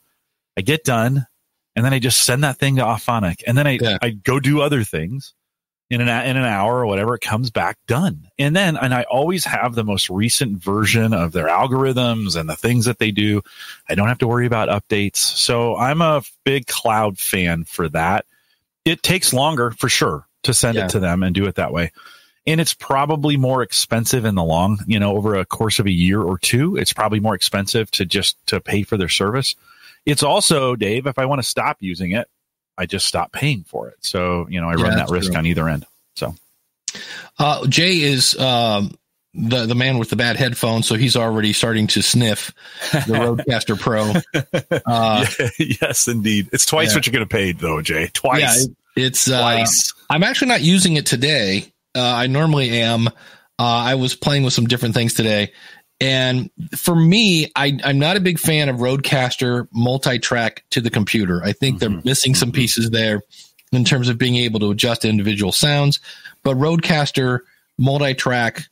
I get done. And then I just send that thing to Auphonic, and then I, yeah. I go do other things in an in an hour or whatever. It comes back done, and then and I always have the most recent version of their algorithms and the things that they do. I don't have to worry about updates, so I'm a big cloud fan for that. It takes longer for sure to send yeah. it to them and do it that way, and it's probably more expensive in the long, you know, over a course of a year or two. It's probably more expensive to just to pay for their service. It's also, Dave, if I want to stop using it, I just stop paying for it. So, you know, I run yeah, that risk true. on either end. So, Uh, Jay is um, the the man with the bad headphones, so he's already starting to sniff the Rodecaster Pro. Uh, yes, indeed. It's twice yeah. what you're going to pay, though, Jay. Twice. Yeah, it, it's twice. Uh, I'm actually not using it today. Uh, I normally am. Uh, I was playing with some different things today. And for me, I, I'm not a big fan of Rodecaster multi-track to the computer. I think mm-hmm. they're missing some pieces there in terms of being able to adjust individual sounds. But Rodecaster multi-track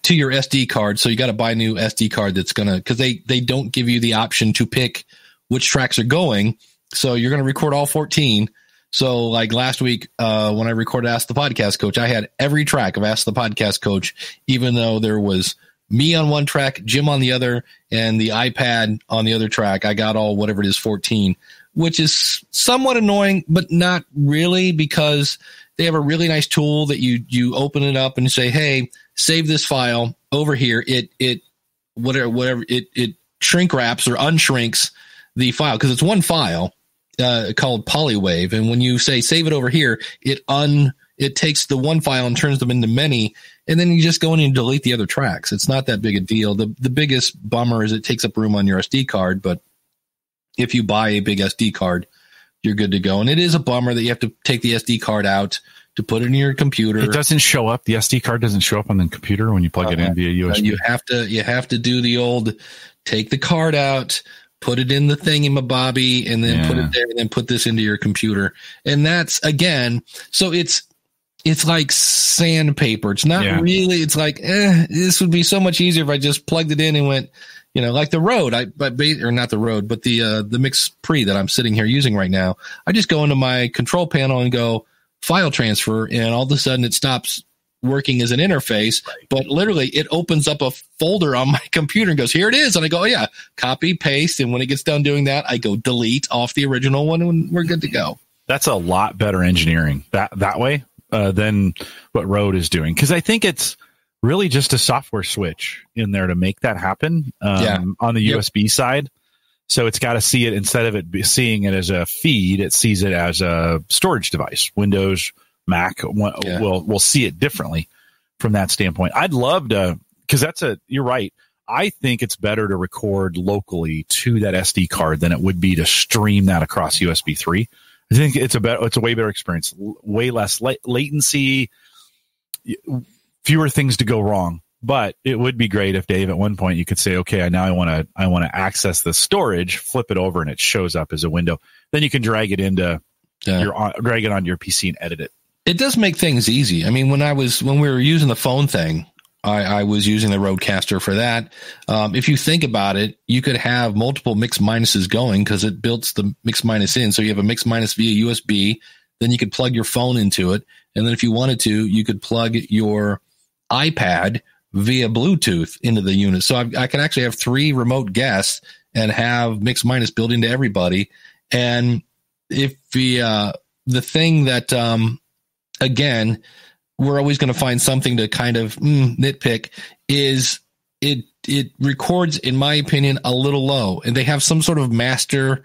to your S D card. So you got to buy a new S D card that's going to, because they, they don't give you the option to pick which tracks are going. So you're going to record all fourteen. So like last week uh, when I recorded Ask the Podcast Coach, I had every track of Ask the Podcast Coach, even though there was me on one track, Jim on the other, and the iPad on the other track. I got all whatever it is, fourteen, which is somewhat annoying, but not really, because they have a really nice tool that you you open it up and say, hey, save this file over here. It it whatever whatever it it shrink wraps or unshrinks the file because it's one file uh, called PolyWave, and when you say save it over here, it un It takes the one file and turns them into many, and then you just go in and delete the other tracks. It's not that big a deal. The the biggest bummer is it takes up room on your S D card, but if you buy a big S D card, you're good to go. And it is a bummer that you have to take the S D card out to put it in your computer. It doesn't show up. The S D card doesn't show up on the computer when you plug uh, it in via U S B. You have to you have to do the old take the card out, put it in the thingamabobby, and then yeah. put it there, and then put this into your computer. And that's again, so it's It's like sandpaper. It's not yeah. really, it's like, eh, this would be so much easier if I just plugged it in and went, you know, like the Rode, I, I or not the Rode, but the, uh, the MixPre that I'm sitting here using right now. I just go into my control panel and go file transfer, and all of a sudden it stops working as an interface, right. but literally it opens up a folder on my computer and goes, here it is. And I go, oh yeah, copy, paste. And when it gets done doing that, I go delete off the original one and we're good to go. That's a lot better engineering that, that way. Uh, than what Rode is doing. Because I think it's really just a software switch in there to make that happen um, yeah. on the U S B yep. side. So it's got to see it, instead of it be seeing it as a feed, it sees it as a storage device. Windows, Mac one, yeah. will will see it differently from that standpoint. I'd love to, because that's a, you're right. I think it's better to record locally to that S D card than it would be to stream that across U S B three. I think it's a better, it's a way better experience, way less la- latency, fewer things to go wrong. But it would be great if, Dave, at one point you could say, "Okay, now I want to, I want to access the storage." Flip it over, and it shows up as a window. Then you can drag it into yeah. your, drag it onto your P C and edit it. It does make things easy. I mean, when I was when we were using the phone thing, I, I was using the Rodecaster for that. Um, if you think about it, you could have multiple mix minuses going because it builds the mix minus in. So you have a mix minus via U S B. Then you could plug your phone into it. And then if you wanted to, you could plug your iPad via Bluetooth into the unit. So I, I can actually have three remote guests and have mix minus built into everybody. And if the, uh, the thing that, um, again, we're always going to find something to kind of mm, nitpick is it, it records, in my opinion, a little low, and they have some sort of master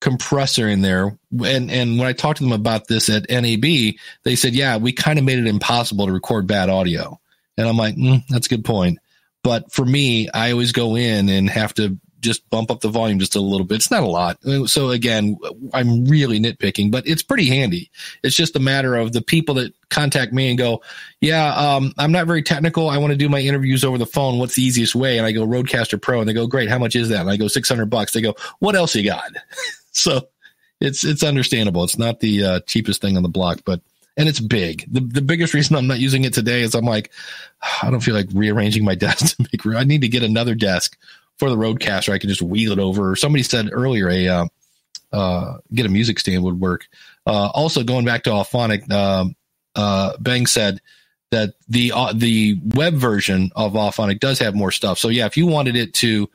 compressor in there. And, and when I talked to them about this at N A B, they said, yeah, we kind of made it impossible to record bad audio. And I'm like, mm, that's a good point. But for me, I always go in and have to just bump up the volume just a little bit. It's not a lot. So again, I'm really nitpicking, but it's pretty handy. It's just a matter of the people that contact me and go, yeah, um, I'm not very technical. I want to do my interviews over the phone. What's the easiest way? And I go Rodecaster Pro, and they go, great. How much is that? And I go six hundred bucks. They go, what else you got? So it's, it's understandable. It's not the uh, cheapest thing on the block, but, and it's big. The, the biggest reason I'm not using it today is I'm like, I don't feel like rearranging my desk to make room. I need to get another desk for the Rodecaster. I can just wheel it over. Somebody said earlier, a uh, uh, get a music stand would work. Uh, also, going back to Auphonic, um, uh, Bang said that the uh, the web version of Auphonic does have more stuff. So yeah, if you wanted it to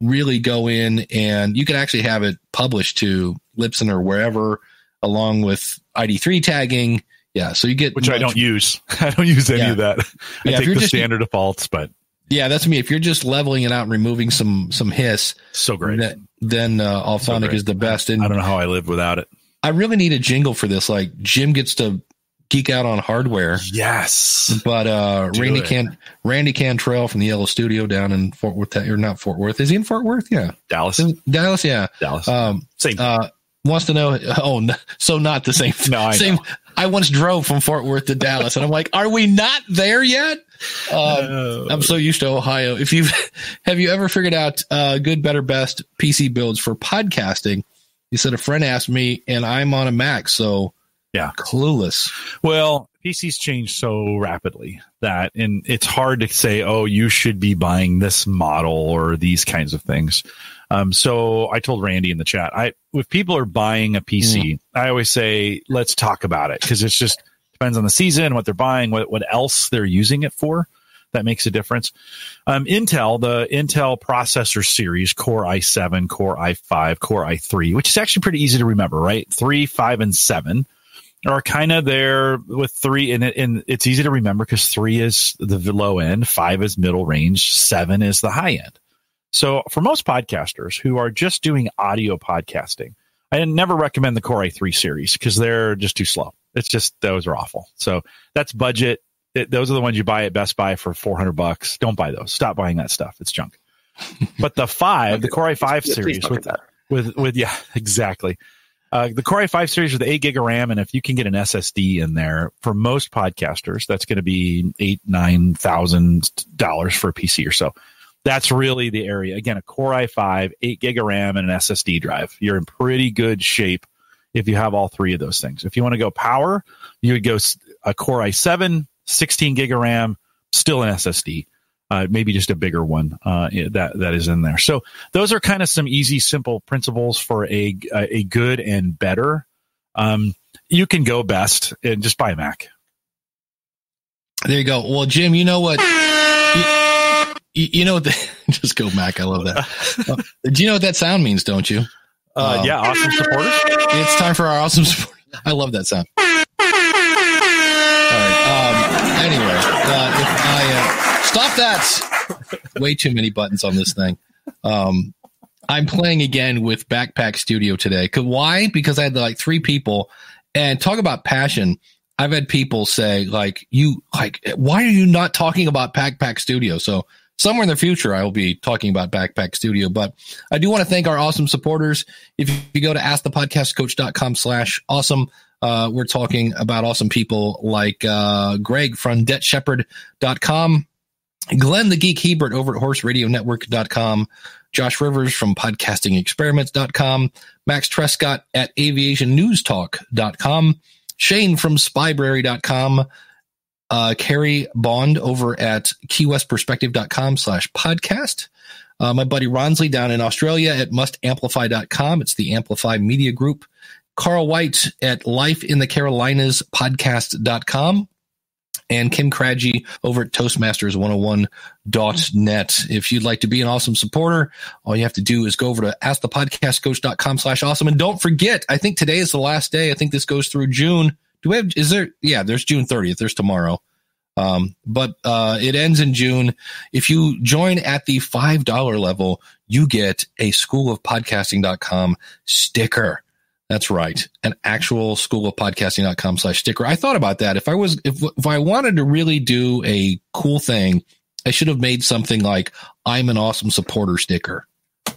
really go in, and you could actually have it published to Libsyn or wherever, along with I D three tagging. Yeah, so you get which much, I don't use. I don't use any yeah. of that. I yeah, take the standard defaults, but. Yeah, that's me. If you're just leveling it out and removing some some hiss, so great. That, then uh, Auphonic so is the best. And I don't know how I live without it. I really need a jingle for this. Like Jim gets to geek out on hardware. Yes. But uh, Randy Can Randy Cantrell from the Yellow Studio down in Fort Worth, or not Fort Worth. Is he in Fort Worth? Yeah. Dallas. Dallas, yeah. Dallas. Um, same. Uh, wants to know, oh, no, so not the same. no, I same. Know. I once drove from Fort Worth to Dallas, and I'm like, are we not there yet? Um, no. I'm so used to Ohio. If you've, have you ever figured out uh, good, better, best P C builds for podcasting? He said a friend asked me, and I'm on a Mac, so yeah, clueless. Well, P Cs change so rapidly that, and it's hard to say, oh, you should be buying this model or these kinds of things. Um, so I told Randy in the chat, I if people are buying a P C, mm. I always say, let's talk about it, because it's just depends on the season, what they're buying, what what else they're using it for. That makes a difference. Um, Intel, the Intel processor series, Core i seven, Core i five, Core i three, which is actually pretty easy to remember, right? Three, five, and seven are kind of there with three, and, it, and it's easy to remember because three is the low end, five is middle range, seven is the high end. So for most podcasters who are just doing audio podcasting, I never recommend the Core i three series because they're just too slow. It's just, those are awful. So that's budget. It, those are the ones you buy at Best Buy for four hundred bucks. Don't buy those. Stop buying that stuff. It's junk. But the five, okay. the Core i five yeah, series with, with, with, yeah, exactly. Uh, the Core i five series with eight gig of RAM. And if you can get an S S D in there, for most podcasters, that's going to be eight, nine thousand dollars for a P C or so. That's really the area. Again, a Core i five, eight gig of RAM and an S S D drive. You're in pretty good shape if you have all three of those things. If you want to go power, you would go a Core i seven, sixteen gig of RAM, still an S S D, uh, maybe just a bigger one uh, that that is in there. So those are kind of some easy, simple principles for a a good and better. Um, you can go best and just buy a Mac. There you go. Well, Jim, you know what? You, you know what? The, just go Mac. I love that. Uh, do you know what that sound means? Don't you? Uh, um, yeah, awesome supporters. It's time for our awesome supporters. I love that sound. Anyway, uh, if I, uh, stop that. Way too many buttons on this thing. Um, I'm playing again with Backpack Studio today. Cause why? Because I had like three people, and talk about passion. I've had people say like, you like, why are you not talking about Backpack Studio? So somewhere in the future, I will be talking about Backpack Studio, but I do want to thank our awesome supporters. If you go to ask the podcast coach dot com slash awesome, Uh, we're talking about awesome people like uh, Greg from debt shepherd dot com, Glenn the Geek Hebert over at horse radio network dot com, Josh Rivers from podcasting experiments dot com, Max Trescott at aviation news talk dot com, Shane from spybrary dot com, uh, Carrie Bond over at key west perspective dot com slash podcast, uh, my buddy Ronsley down in Australia at must amplify dot com. It's the Amplify Media Group. Carl White at life in the carolinas podcast dot com, and Kim Craggy over at toastmasters one oh one dot net. If you'd like to be an awesome supporter, all you have to do is go over to ask the podcast coach dot com slash awesome. And don't forget, I think today is the last day. I think this goes through June. Do we have, is there, yeah, there's June thirtieth. There's tomorrow. Um, but uh, it ends in June. If you join at the five dollar level, you get a school of podcasting dot com sticker. That's right. An actual school of podcasting dot com slash sticker. I thought about that. If I was, if, if I wanted to really do a cool thing, I should have made something like I'm an awesome supporter sticker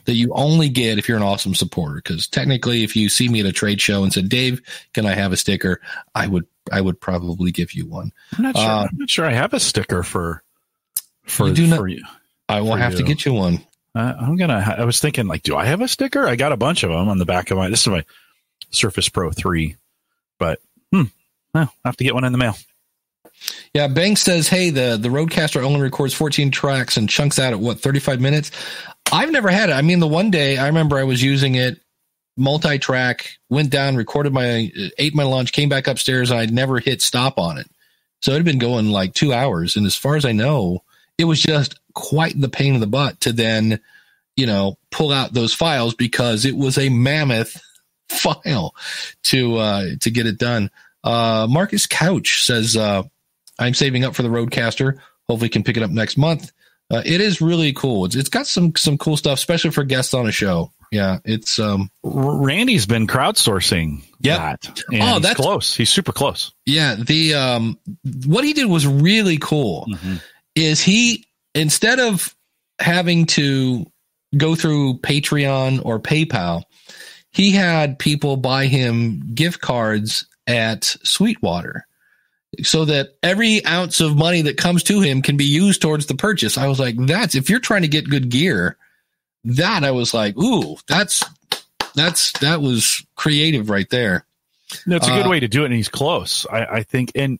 that you only get if you're an awesome supporter. Cause technically, if you see me at a trade show and said, Dave, can I have a sticker? I would, I would probably give you one. I'm not sure. Um, I'm not sure I have a sticker for, for you. Do not, for you I will have you. to get you one. Uh, I'm going to, I was thinking like, do I have a sticker? I got a bunch of them on the back of my, this is my, Surface Pro three, but hmm, well, I have to get one in the mail. Yeah, Banks says, hey, the, the Rodecaster only records fourteen tracks and chunks out at, what, thirty-five minutes? I've never had it. I mean, the one day I remember I was using it, multi-track, went down, recorded my, ate my lunch, came back upstairs, and I'd never hit stop on it. So it had been going like two hours, and as far as I know, it was just quite the pain in the butt to then, you know, pull out those files because it was a mammoth file to uh to get it done. uh Marcus Couch says uh I'm saving up for the Rodecaster, hopefully can pick it up next month. Uh, it is really cool. It's, it's got some some cool stuff, especially for guests on a show. yeah, it's um. Randy's been crowdsourcing. Yep. That, oh, that's he's close. He's super close. Yeah. The um, what he did was really cool. Mm-hmm. Is he, instead of having to go through Patreon or PayPal, he had people buy him gift cards at Sweetwater, so that every ounce of money that comes to him can be used towards the purchase. I was like, that's, if you're trying to get good gear, that I was like, ooh, that's, that's, that was creative right there. No, it's a good uh, way to do it. And he's close, I, I think. And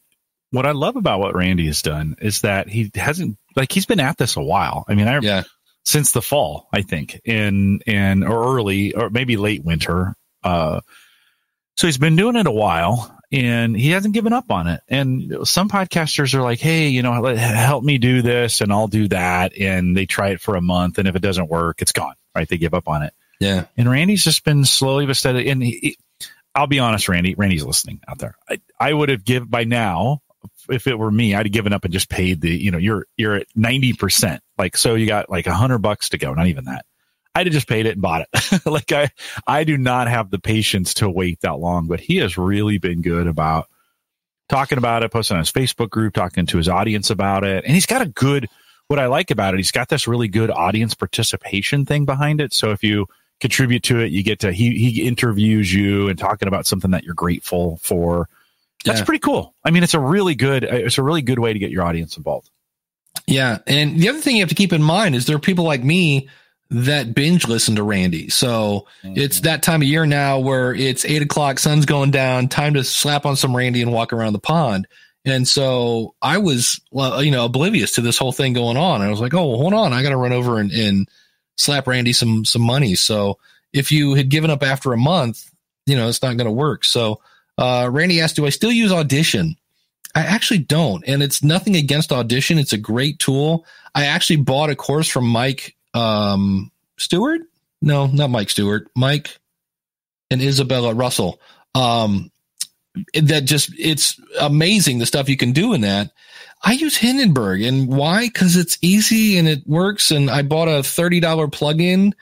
what I love about what Randy has done is that he hasn't, like, he's been at this a while. I mean, I, yeah. since the fall, I think, in, in or early or maybe late winter. Uh, so he's been doing it a while. And he hasn't given up on it. And some podcasters are like, hey, you know, help me do this and I'll do that. And they try it for a month. And if it doesn't work, it's gone, right? They give up on it. Yeah. And Randy's just been slowly but steady. And he, I'll be honest, Randy, Randy's listening out there. I, I would have given by now, if it were me, I'd have given up and just paid the, you know, you're, you're at ninety percent. Like, so you got like a hundred bucks to go. Not even that. I'd have just paid it and bought it. Like I, I do not have the patience to wait that long, but he has really been good about talking about it, posting on his Facebook group, talking to his audience about it. And he's got a good, what I like about it, he's got this really good audience participation thing behind it. So if you contribute to it, you get to, he, he interviews you and talking about something that you're grateful for. That's yeah. pretty cool. I mean, it's a really good, it's a really good way to get your audience involved. Yeah. And the other thing you have to keep in mind is there are people like me that binge listen to Randy. So mm-hmm. it's that time of year now where it's eight o'clock, sun's going down, time to slap on some Randy and walk around the pond. And so I was, you know, oblivious to this whole thing going on. I was like, oh, well, hold on. I got to run over and, and slap Randy some, some money. So if you had given up after a month, you know, it's not going to work. So uh, Randy asked, do I still use Audition? I actually don't. And it's nothing against Audition. It's a great tool. I actually bought a course from Mike Um, Stewart? No, not Mike Stewart. Mike and Isabella Russell. Um, that just, it's amazing the stuff you can do in that. I use Hindenburg, and why? Because it's easy and it works. And I bought a thirty dollar plugin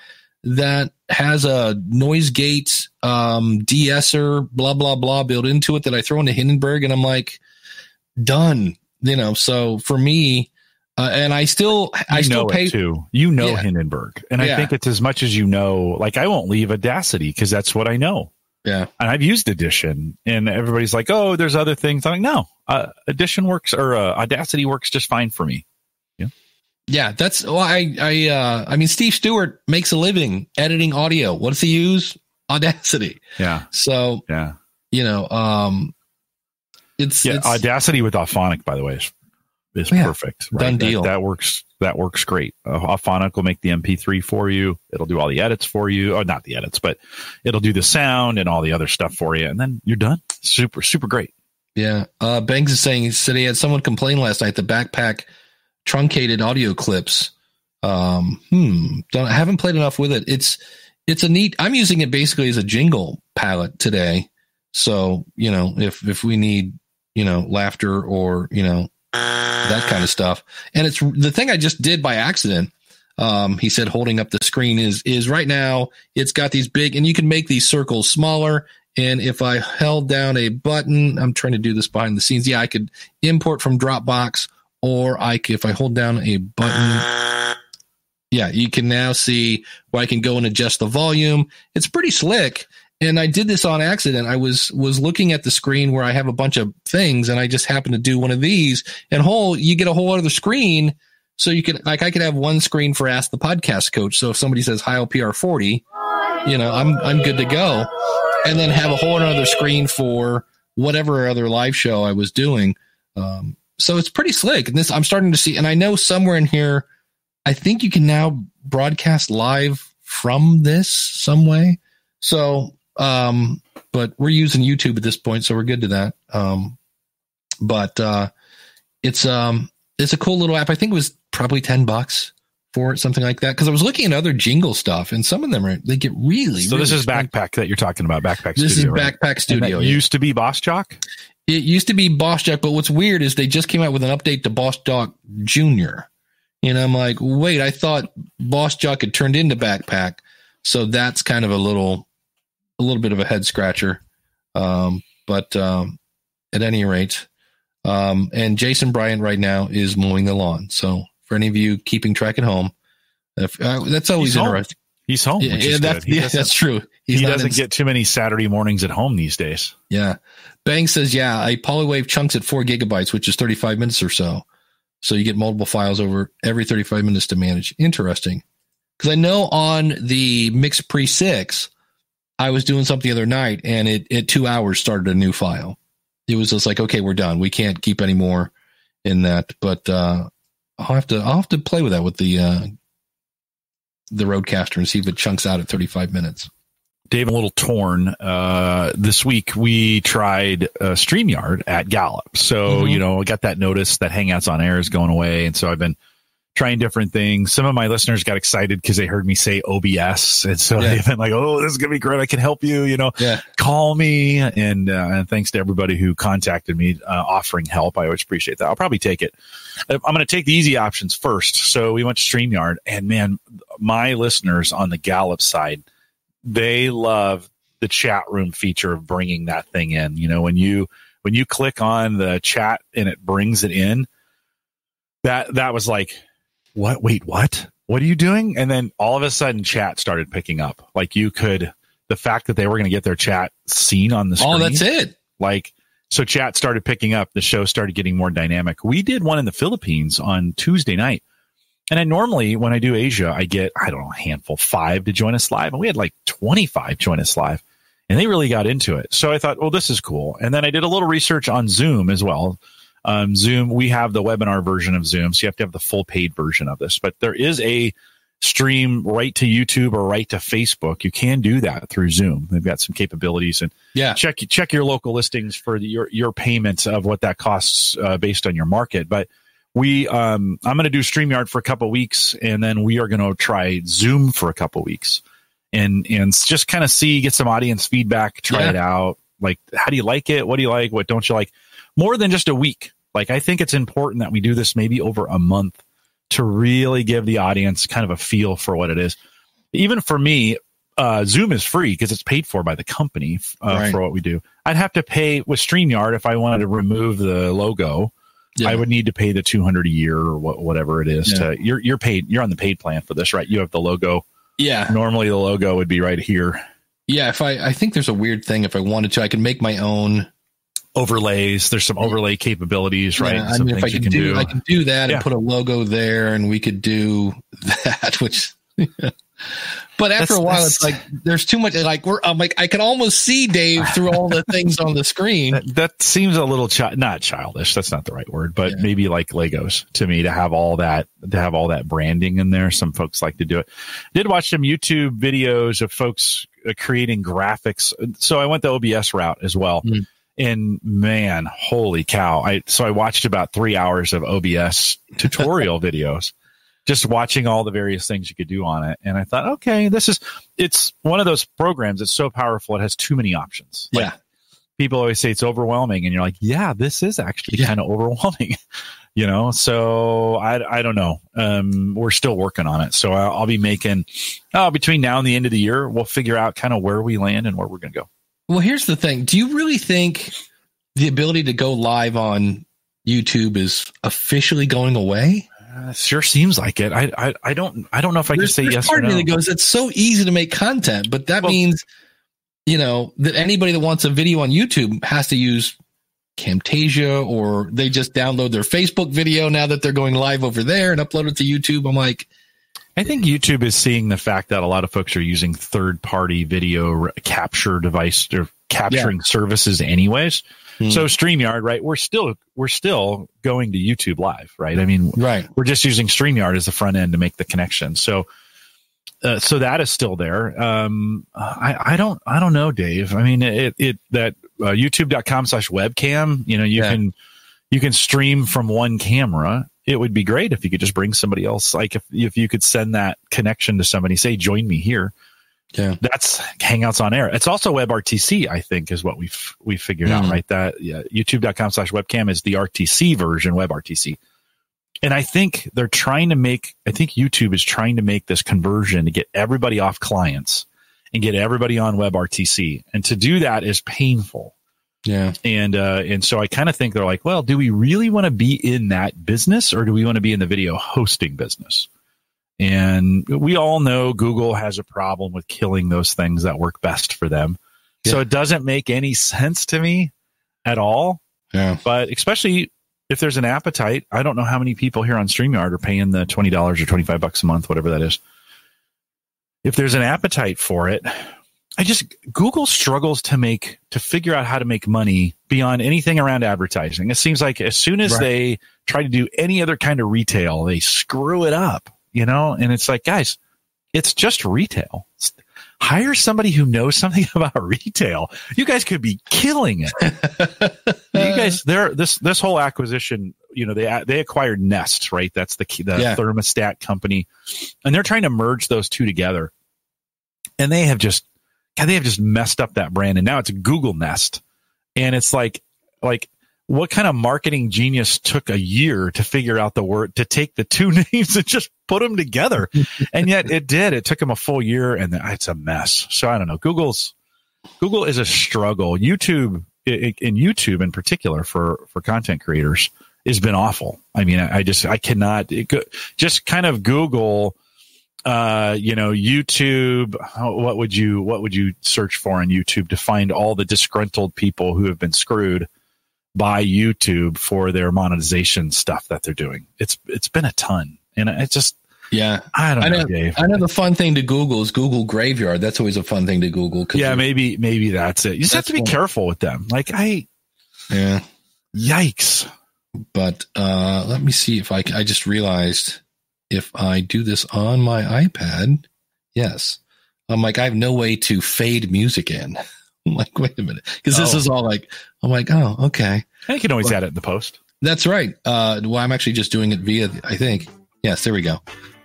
that has a noise gate, um, de-esser, blah blah blah built into it that I throw into Hindenburg, and I'm like, done. You know, so for me. Uh, and I still, I you still know pay it too. You know yeah. Hindenburg, and yeah. I think it's as much as you know. Like I won't leave Audacity because that's what I know. Yeah, and I've used Audition, and everybody's like, "Oh, there's other things." I'm like, "No, uh, Audition works or uh, Audacity works just fine for me." Yeah, yeah. That's well, I, I, uh, I mean, Steve Stewart makes a living editing audio. What does he use? Audacity. Yeah. So yeah, you know, um, it's yeah. It's, Audacity with Auphonic, by the way. Is yeah, perfect. Right? Done deal. That, that works. That works great. Uh, Auphonic will make the M P three for you. It'll do all the edits for you. Or not the edits, but it'll do the sound and all the other stuff for you. And then you're done. Super, super great. Yeah. Uh, Banks is saying, he said he had someone complain last night, the backpack truncated audio clips. Um, hmm. Don't, I haven't played enough with it. It's, it's a neat, I'm using it basically as a jingle palette today. So, you know, if, if we need, you know, laughter or, you know, that kind of stuff. And it's the thing I just did by accident. Um, he said, holding up the screen is, is right now it's got these big, and you can make these circles smaller. And if I held down a button, I'm trying to do this behind the scenes. Yeah. I could import from Dropbox, or I could, if I hold down a button, yeah, you can now see where I can go and adjust the volume. It's pretty slick. And I did this on accident. I was was looking at the screen where I have a bunch of things, and I just happened to do one of these. And whole, you get a whole other screen, so you could like I could have one screen for Ask the Podcast Coach. So if somebody says hi O P R forty, you know I'm I'm good to go, and then have a whole other screen for whatever other live show I was doing. Um, so it's pretty slick. And this I'm starting to see. And I know somewhere in here, I think you can now broadcast live from this some way. So. Um, but we're using YouTube at this point, so we're good to that. Um, but, uh, it's, um, it's a cool little app. I think it was probably ten bucks for it, something like that. Cause I was looking at other jingle stuff, and some of them are, they get really, so really this is expensive. Backpack that you're talking about. Backpack Studio. This is right? Backpack Studio. It yeah. used to be Boss Jock. It used to be Boss Jock. But what's weird is they just came out with an update to Boss Jock Junior And I'm like, wait, I thought Boss Jock had turned into Backpack. So that's kind of a little, a little bit of a head scratcher. Um, but um, at any rate, um, and Jason Bryant right now is mowing the lawn. So for any of you keeping track at home, if, uh, that's always He's interesting. Home. He's home. Which yeah, is that's, yeah that's true. He's he doesn't in, get too many Saturday mornings at home these days. Yeah. Bang says, yeah, a PolyWave chunks at four gigabytes, which is thirty-five minutes or so. So you get multiple files over every thirty-five minutes to manage. Interesting. Because I know on the MixPre six, I was doing something the other night, and it at two hours started a new file. It was just like, okay, we're done. We can't keep any more in that. But uh, I'll have to I'll have to play with that with the uh, the Rodecaster and see if it chunks out at thirty-five minutes. Dave, I'm a little torn. Uh, this week we tried uh, StreamYard at Gallup. So, mm-hmm. you know, I got that notice that Hangouts on Air is going away. And so I've been trying different things. Some of my listeners got excited because they heard me say O B S. And so yeah. they've been like, oh, this is going to be great. I can help you, you know, yeah. call me. And, uh, and thanks to everybody who contacted me uh, offering help. I always appreciate that. I'll probably take it. I'm going to take the easy options first. So we went to StreamYard, and man, my listeners on the Gallup side, they love the chat room feature of bringing that thing in. You know, when you when you click on the chat and it brings it in, that that was like, what? Wait, what? What are you doing? And then all of a sudden, chat started picking up. Like you could, the fact that they were going to get their chat seen on the screen. Oh, that's it. Like, so chat started picking up. The show started getting more dynamic. We did one in the Philippines on Tuesday night. And I normally, when I do Asia, I get, I don't know, a handful, five to join us live. And we had like twenty-five join us live. And they really got into it. So I thought, well, this is cool. And then I did a little research on Zoom as well. Um, Zoom, we have the webinar version of Zoom. So you have to have the full paid version of this. But there is a stream right to YouTube or right to Facebook. You can do that through Zoom. They've got some capabilities. And yeah. check check your local listings for the, your, your payment of what that costs uh, based on your market. But We, um, I'm going to do StreamYard for a couple of weeks, and then we are going to try Zoom for a couple of weeks, and and just kind of see, get some audience feedback, try yeah. it out. Like, how do you like it? What do you like? What don't you like? More than just a week. Like, I think it's important that we do this maybe over a month to really give the audience kind of a feel for what it is. Even for me, uh, Zoom is free because it's paid for by the company uh, right. for what we do. I'd have to pay with StreamYard if I wanted to remove the logo. Yeah. I would need to pay the two hundred dollars a year or what, whatever it is. Yeah. To, you're you're paid. You're on the paid plan for this, right? You have the logo. Yeah. Normally the logo would be right here. Yeah. If I, I think there's a weird thing. If I wanted to, I can make my own overlays. There's some overlay capabilities, right? Yeah, I mean, if I can, can do, do, I can do that yeah. and put a logo there, and we could do that. Which, yeah. but after that's, a while, it's like there's too much. Like we're, I'm like I can almost see Dave through all the things on the screen. That, that seems a little chi- not childish. That's not the right word, but yeah. maybe like Legos to me to have all that to have all that branding in there. Some folks like to do it. I did watch some YouTube videos of folks creating graphics. So I went the O B S route as well. Mm. And man, holy cow! I so I watched about three hours of O B S tutorial videos. Just watching all the various things you could do on it. And I thought, okay, this is, it's one of those programs that's so powerful. It has too many options. Like, yeah. People always say it's overwhelming. And you're like, yeah, this is actually yeah. kind of overwhelming, you know? So I, I don't know. Um, we're still working on it. So I'll, I'll be making, oh, between now and the end of the year, we'll figure out kind of where we land and where we're going to go. Well, here's the thing. Do you really think the ability to go live on YouTube is officially going away? Uh, sure seems like it. I, I I don't I don't know if I there's, can say yes part or no. Of me that goes, it's so easy to make content, but that well, means, you know, that anybody that wants a video on YouTube has to use Camtasia, or they just download their Facebook video now that they're going live over there and upload it to YouTube. I'm like, I think YouTube is seeing the fact that a lot of folks are using third-party video capture device or capturing yeah. services anyways. So StreamYard, right? We're still we're still going to YouTube Live, right? I mean, right. We're just using StreamYard as the front end to make the connection. So, uh, so that is still there. Um, I, I don't I don't know, Dave. I mean, it it that uh, YouTube dot com slash webcam. You know, you yeah. can you can stream from one camera. It would be great if you could just bring somebody else. Like if if you could send that connection to somebody, say, join me here. Yeah, that's Hangouts on Air. It's also WebRTC, I think, is what we've we figured mm-hmm. out, right? That yeah, YouTube dot com slash webcam is the R T C version, WebRTC. And I think they're trying to make, I think YouTube is trying to make this conversion to get everybody off clients and get everybody on WebRTC. And to do that is painful. Yeah. And, uh, and so I kind of think they're like, well, do we really want to be in that business, or do we want to be in the video hosting business? And we all know Google has a problem with killing those things that work best for them. Yeah. So it doesn't make any sense to me at all. Yeah. But especially if there's an appetite, I don't know how many people here on StreamYard are paying the twenty dollars or twenty-five bucks a month, whatever that is. If there's an appetite for it, I just, Google struggles to make, to figure out how to make money beyond anything around advertising. It seems like as soon as right. they try to do any other kind of retail, they screw it up, you know? And it's like, guys, it's just retail. Hire somebody who knows something about retail. You guys could be killing it. You guys, there, this, this whole acquisition, you know, they, they acquired Nest, right? That's the key, the yeah. thermostat company. And they're trying to merge those two together. And they have just, God, they have just messed up that brand. And now it's Google Nest. And it's like, like, what kind of marketing genius took a year to figure out the word, to take the two names and just put them together? And yet it did. It took them a full year, and it's a mess. So I don't know. Google's Google is a struggle. YouTube, in YouTube in particular for, for content creators, has been awful. I mean, I just, I cannot it, just kind of Google, uh, you know, YouTube. What would you, what would you search for on YouTube to find all the disgruntled people who have been screwed by YouTube for their monetization stuff that they're doing? It's it's been a ton. And it just, yeah, I don't I know, know, Dave. I know the fun thing to Google is Google Graveyard. That's always a fun thing to Google. Yeah, maybe maybe that's it. You just have to be careful with them. Like, I, yeah, yikes. But uh, let me see if I can, I just realized if I do this on my iPad, yes, I'm like, I have no way to fade music in. I'm like, wait a minute, because oh. this is all like, I'm like, oh, okay. And you can always but, add it in the post. That's right. Uh, well, I'm actually just doing it via, I think. Yes, there we go.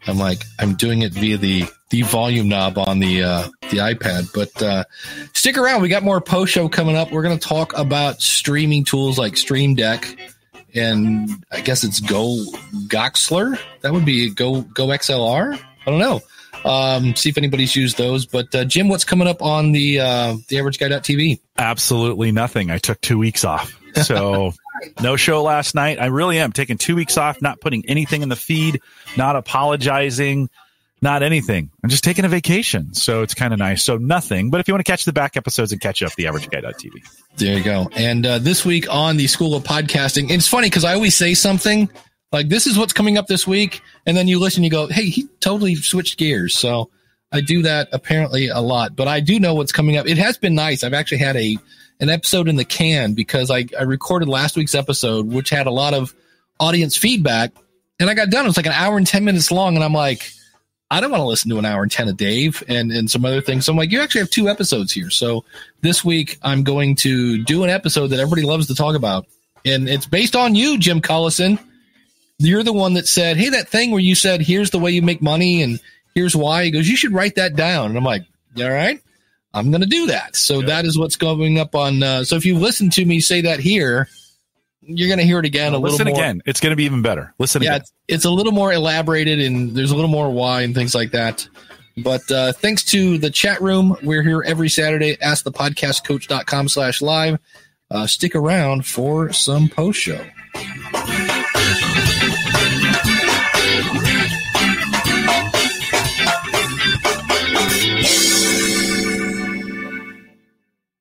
I'm like, I'm doing it via the, the volume knob on the uh, the iPad. But uh, stick around. We got more post show coming up. We're going to talk about streaming tools like Stream Deck. And I guess it's Go Goxler. That would be Go Go X L R. I don't know. Um, see if anybody's used those. But uh, Jim, what's coming up on the uh, the average guy dot t v? Absolutely nothing. I took two weeks off, so no show last night. I really am taking two weeks off, not putting anything in the feed, not apologizing, not anything. I'm just taking a vacation, so it's kind of nice. So nothing. But if you want to catch the back episodes and catch up, the average guy dot t v. There you go. And uh, this week on the School of Podcasting, it's funny because I always say something. Like, this is what's coming up this week, and then you listen, you go, hey, he totally switched gears. So I do that apparently a lot, but I do know what's coming up. It has been nice. I've actually had a an episode in the can because I, I recorded last week's episode, which had a lot of audience feedback, and I got done. It was like an hour and ten minutes long, and I'm like, I don't want to listen to an hour and ten of Dave and, and some other things. So I'm like, you actually have two episodes here. So this week I'm going to do an episode that everybody loves to talk about, and it's based on you, Jim Cullison. You're the one that said, hey, that thing where you said, here's the way you make money and here's why. He goes, you should write that down. And I'm like, all right, I'm going to do that. So yeah. that is what's going up on. Uh, so if you listen to me say that here, you're going to hear it again no, a little listen more. Listen again. It's going to be even better. Listen yeah, again. It's, it's a little more elaborated, and there's a little more why and things like that. But uh, thanks to the chat room. We're here every Saturday. ask the podcast coach dot com slash live. Uh, stick around for some post show.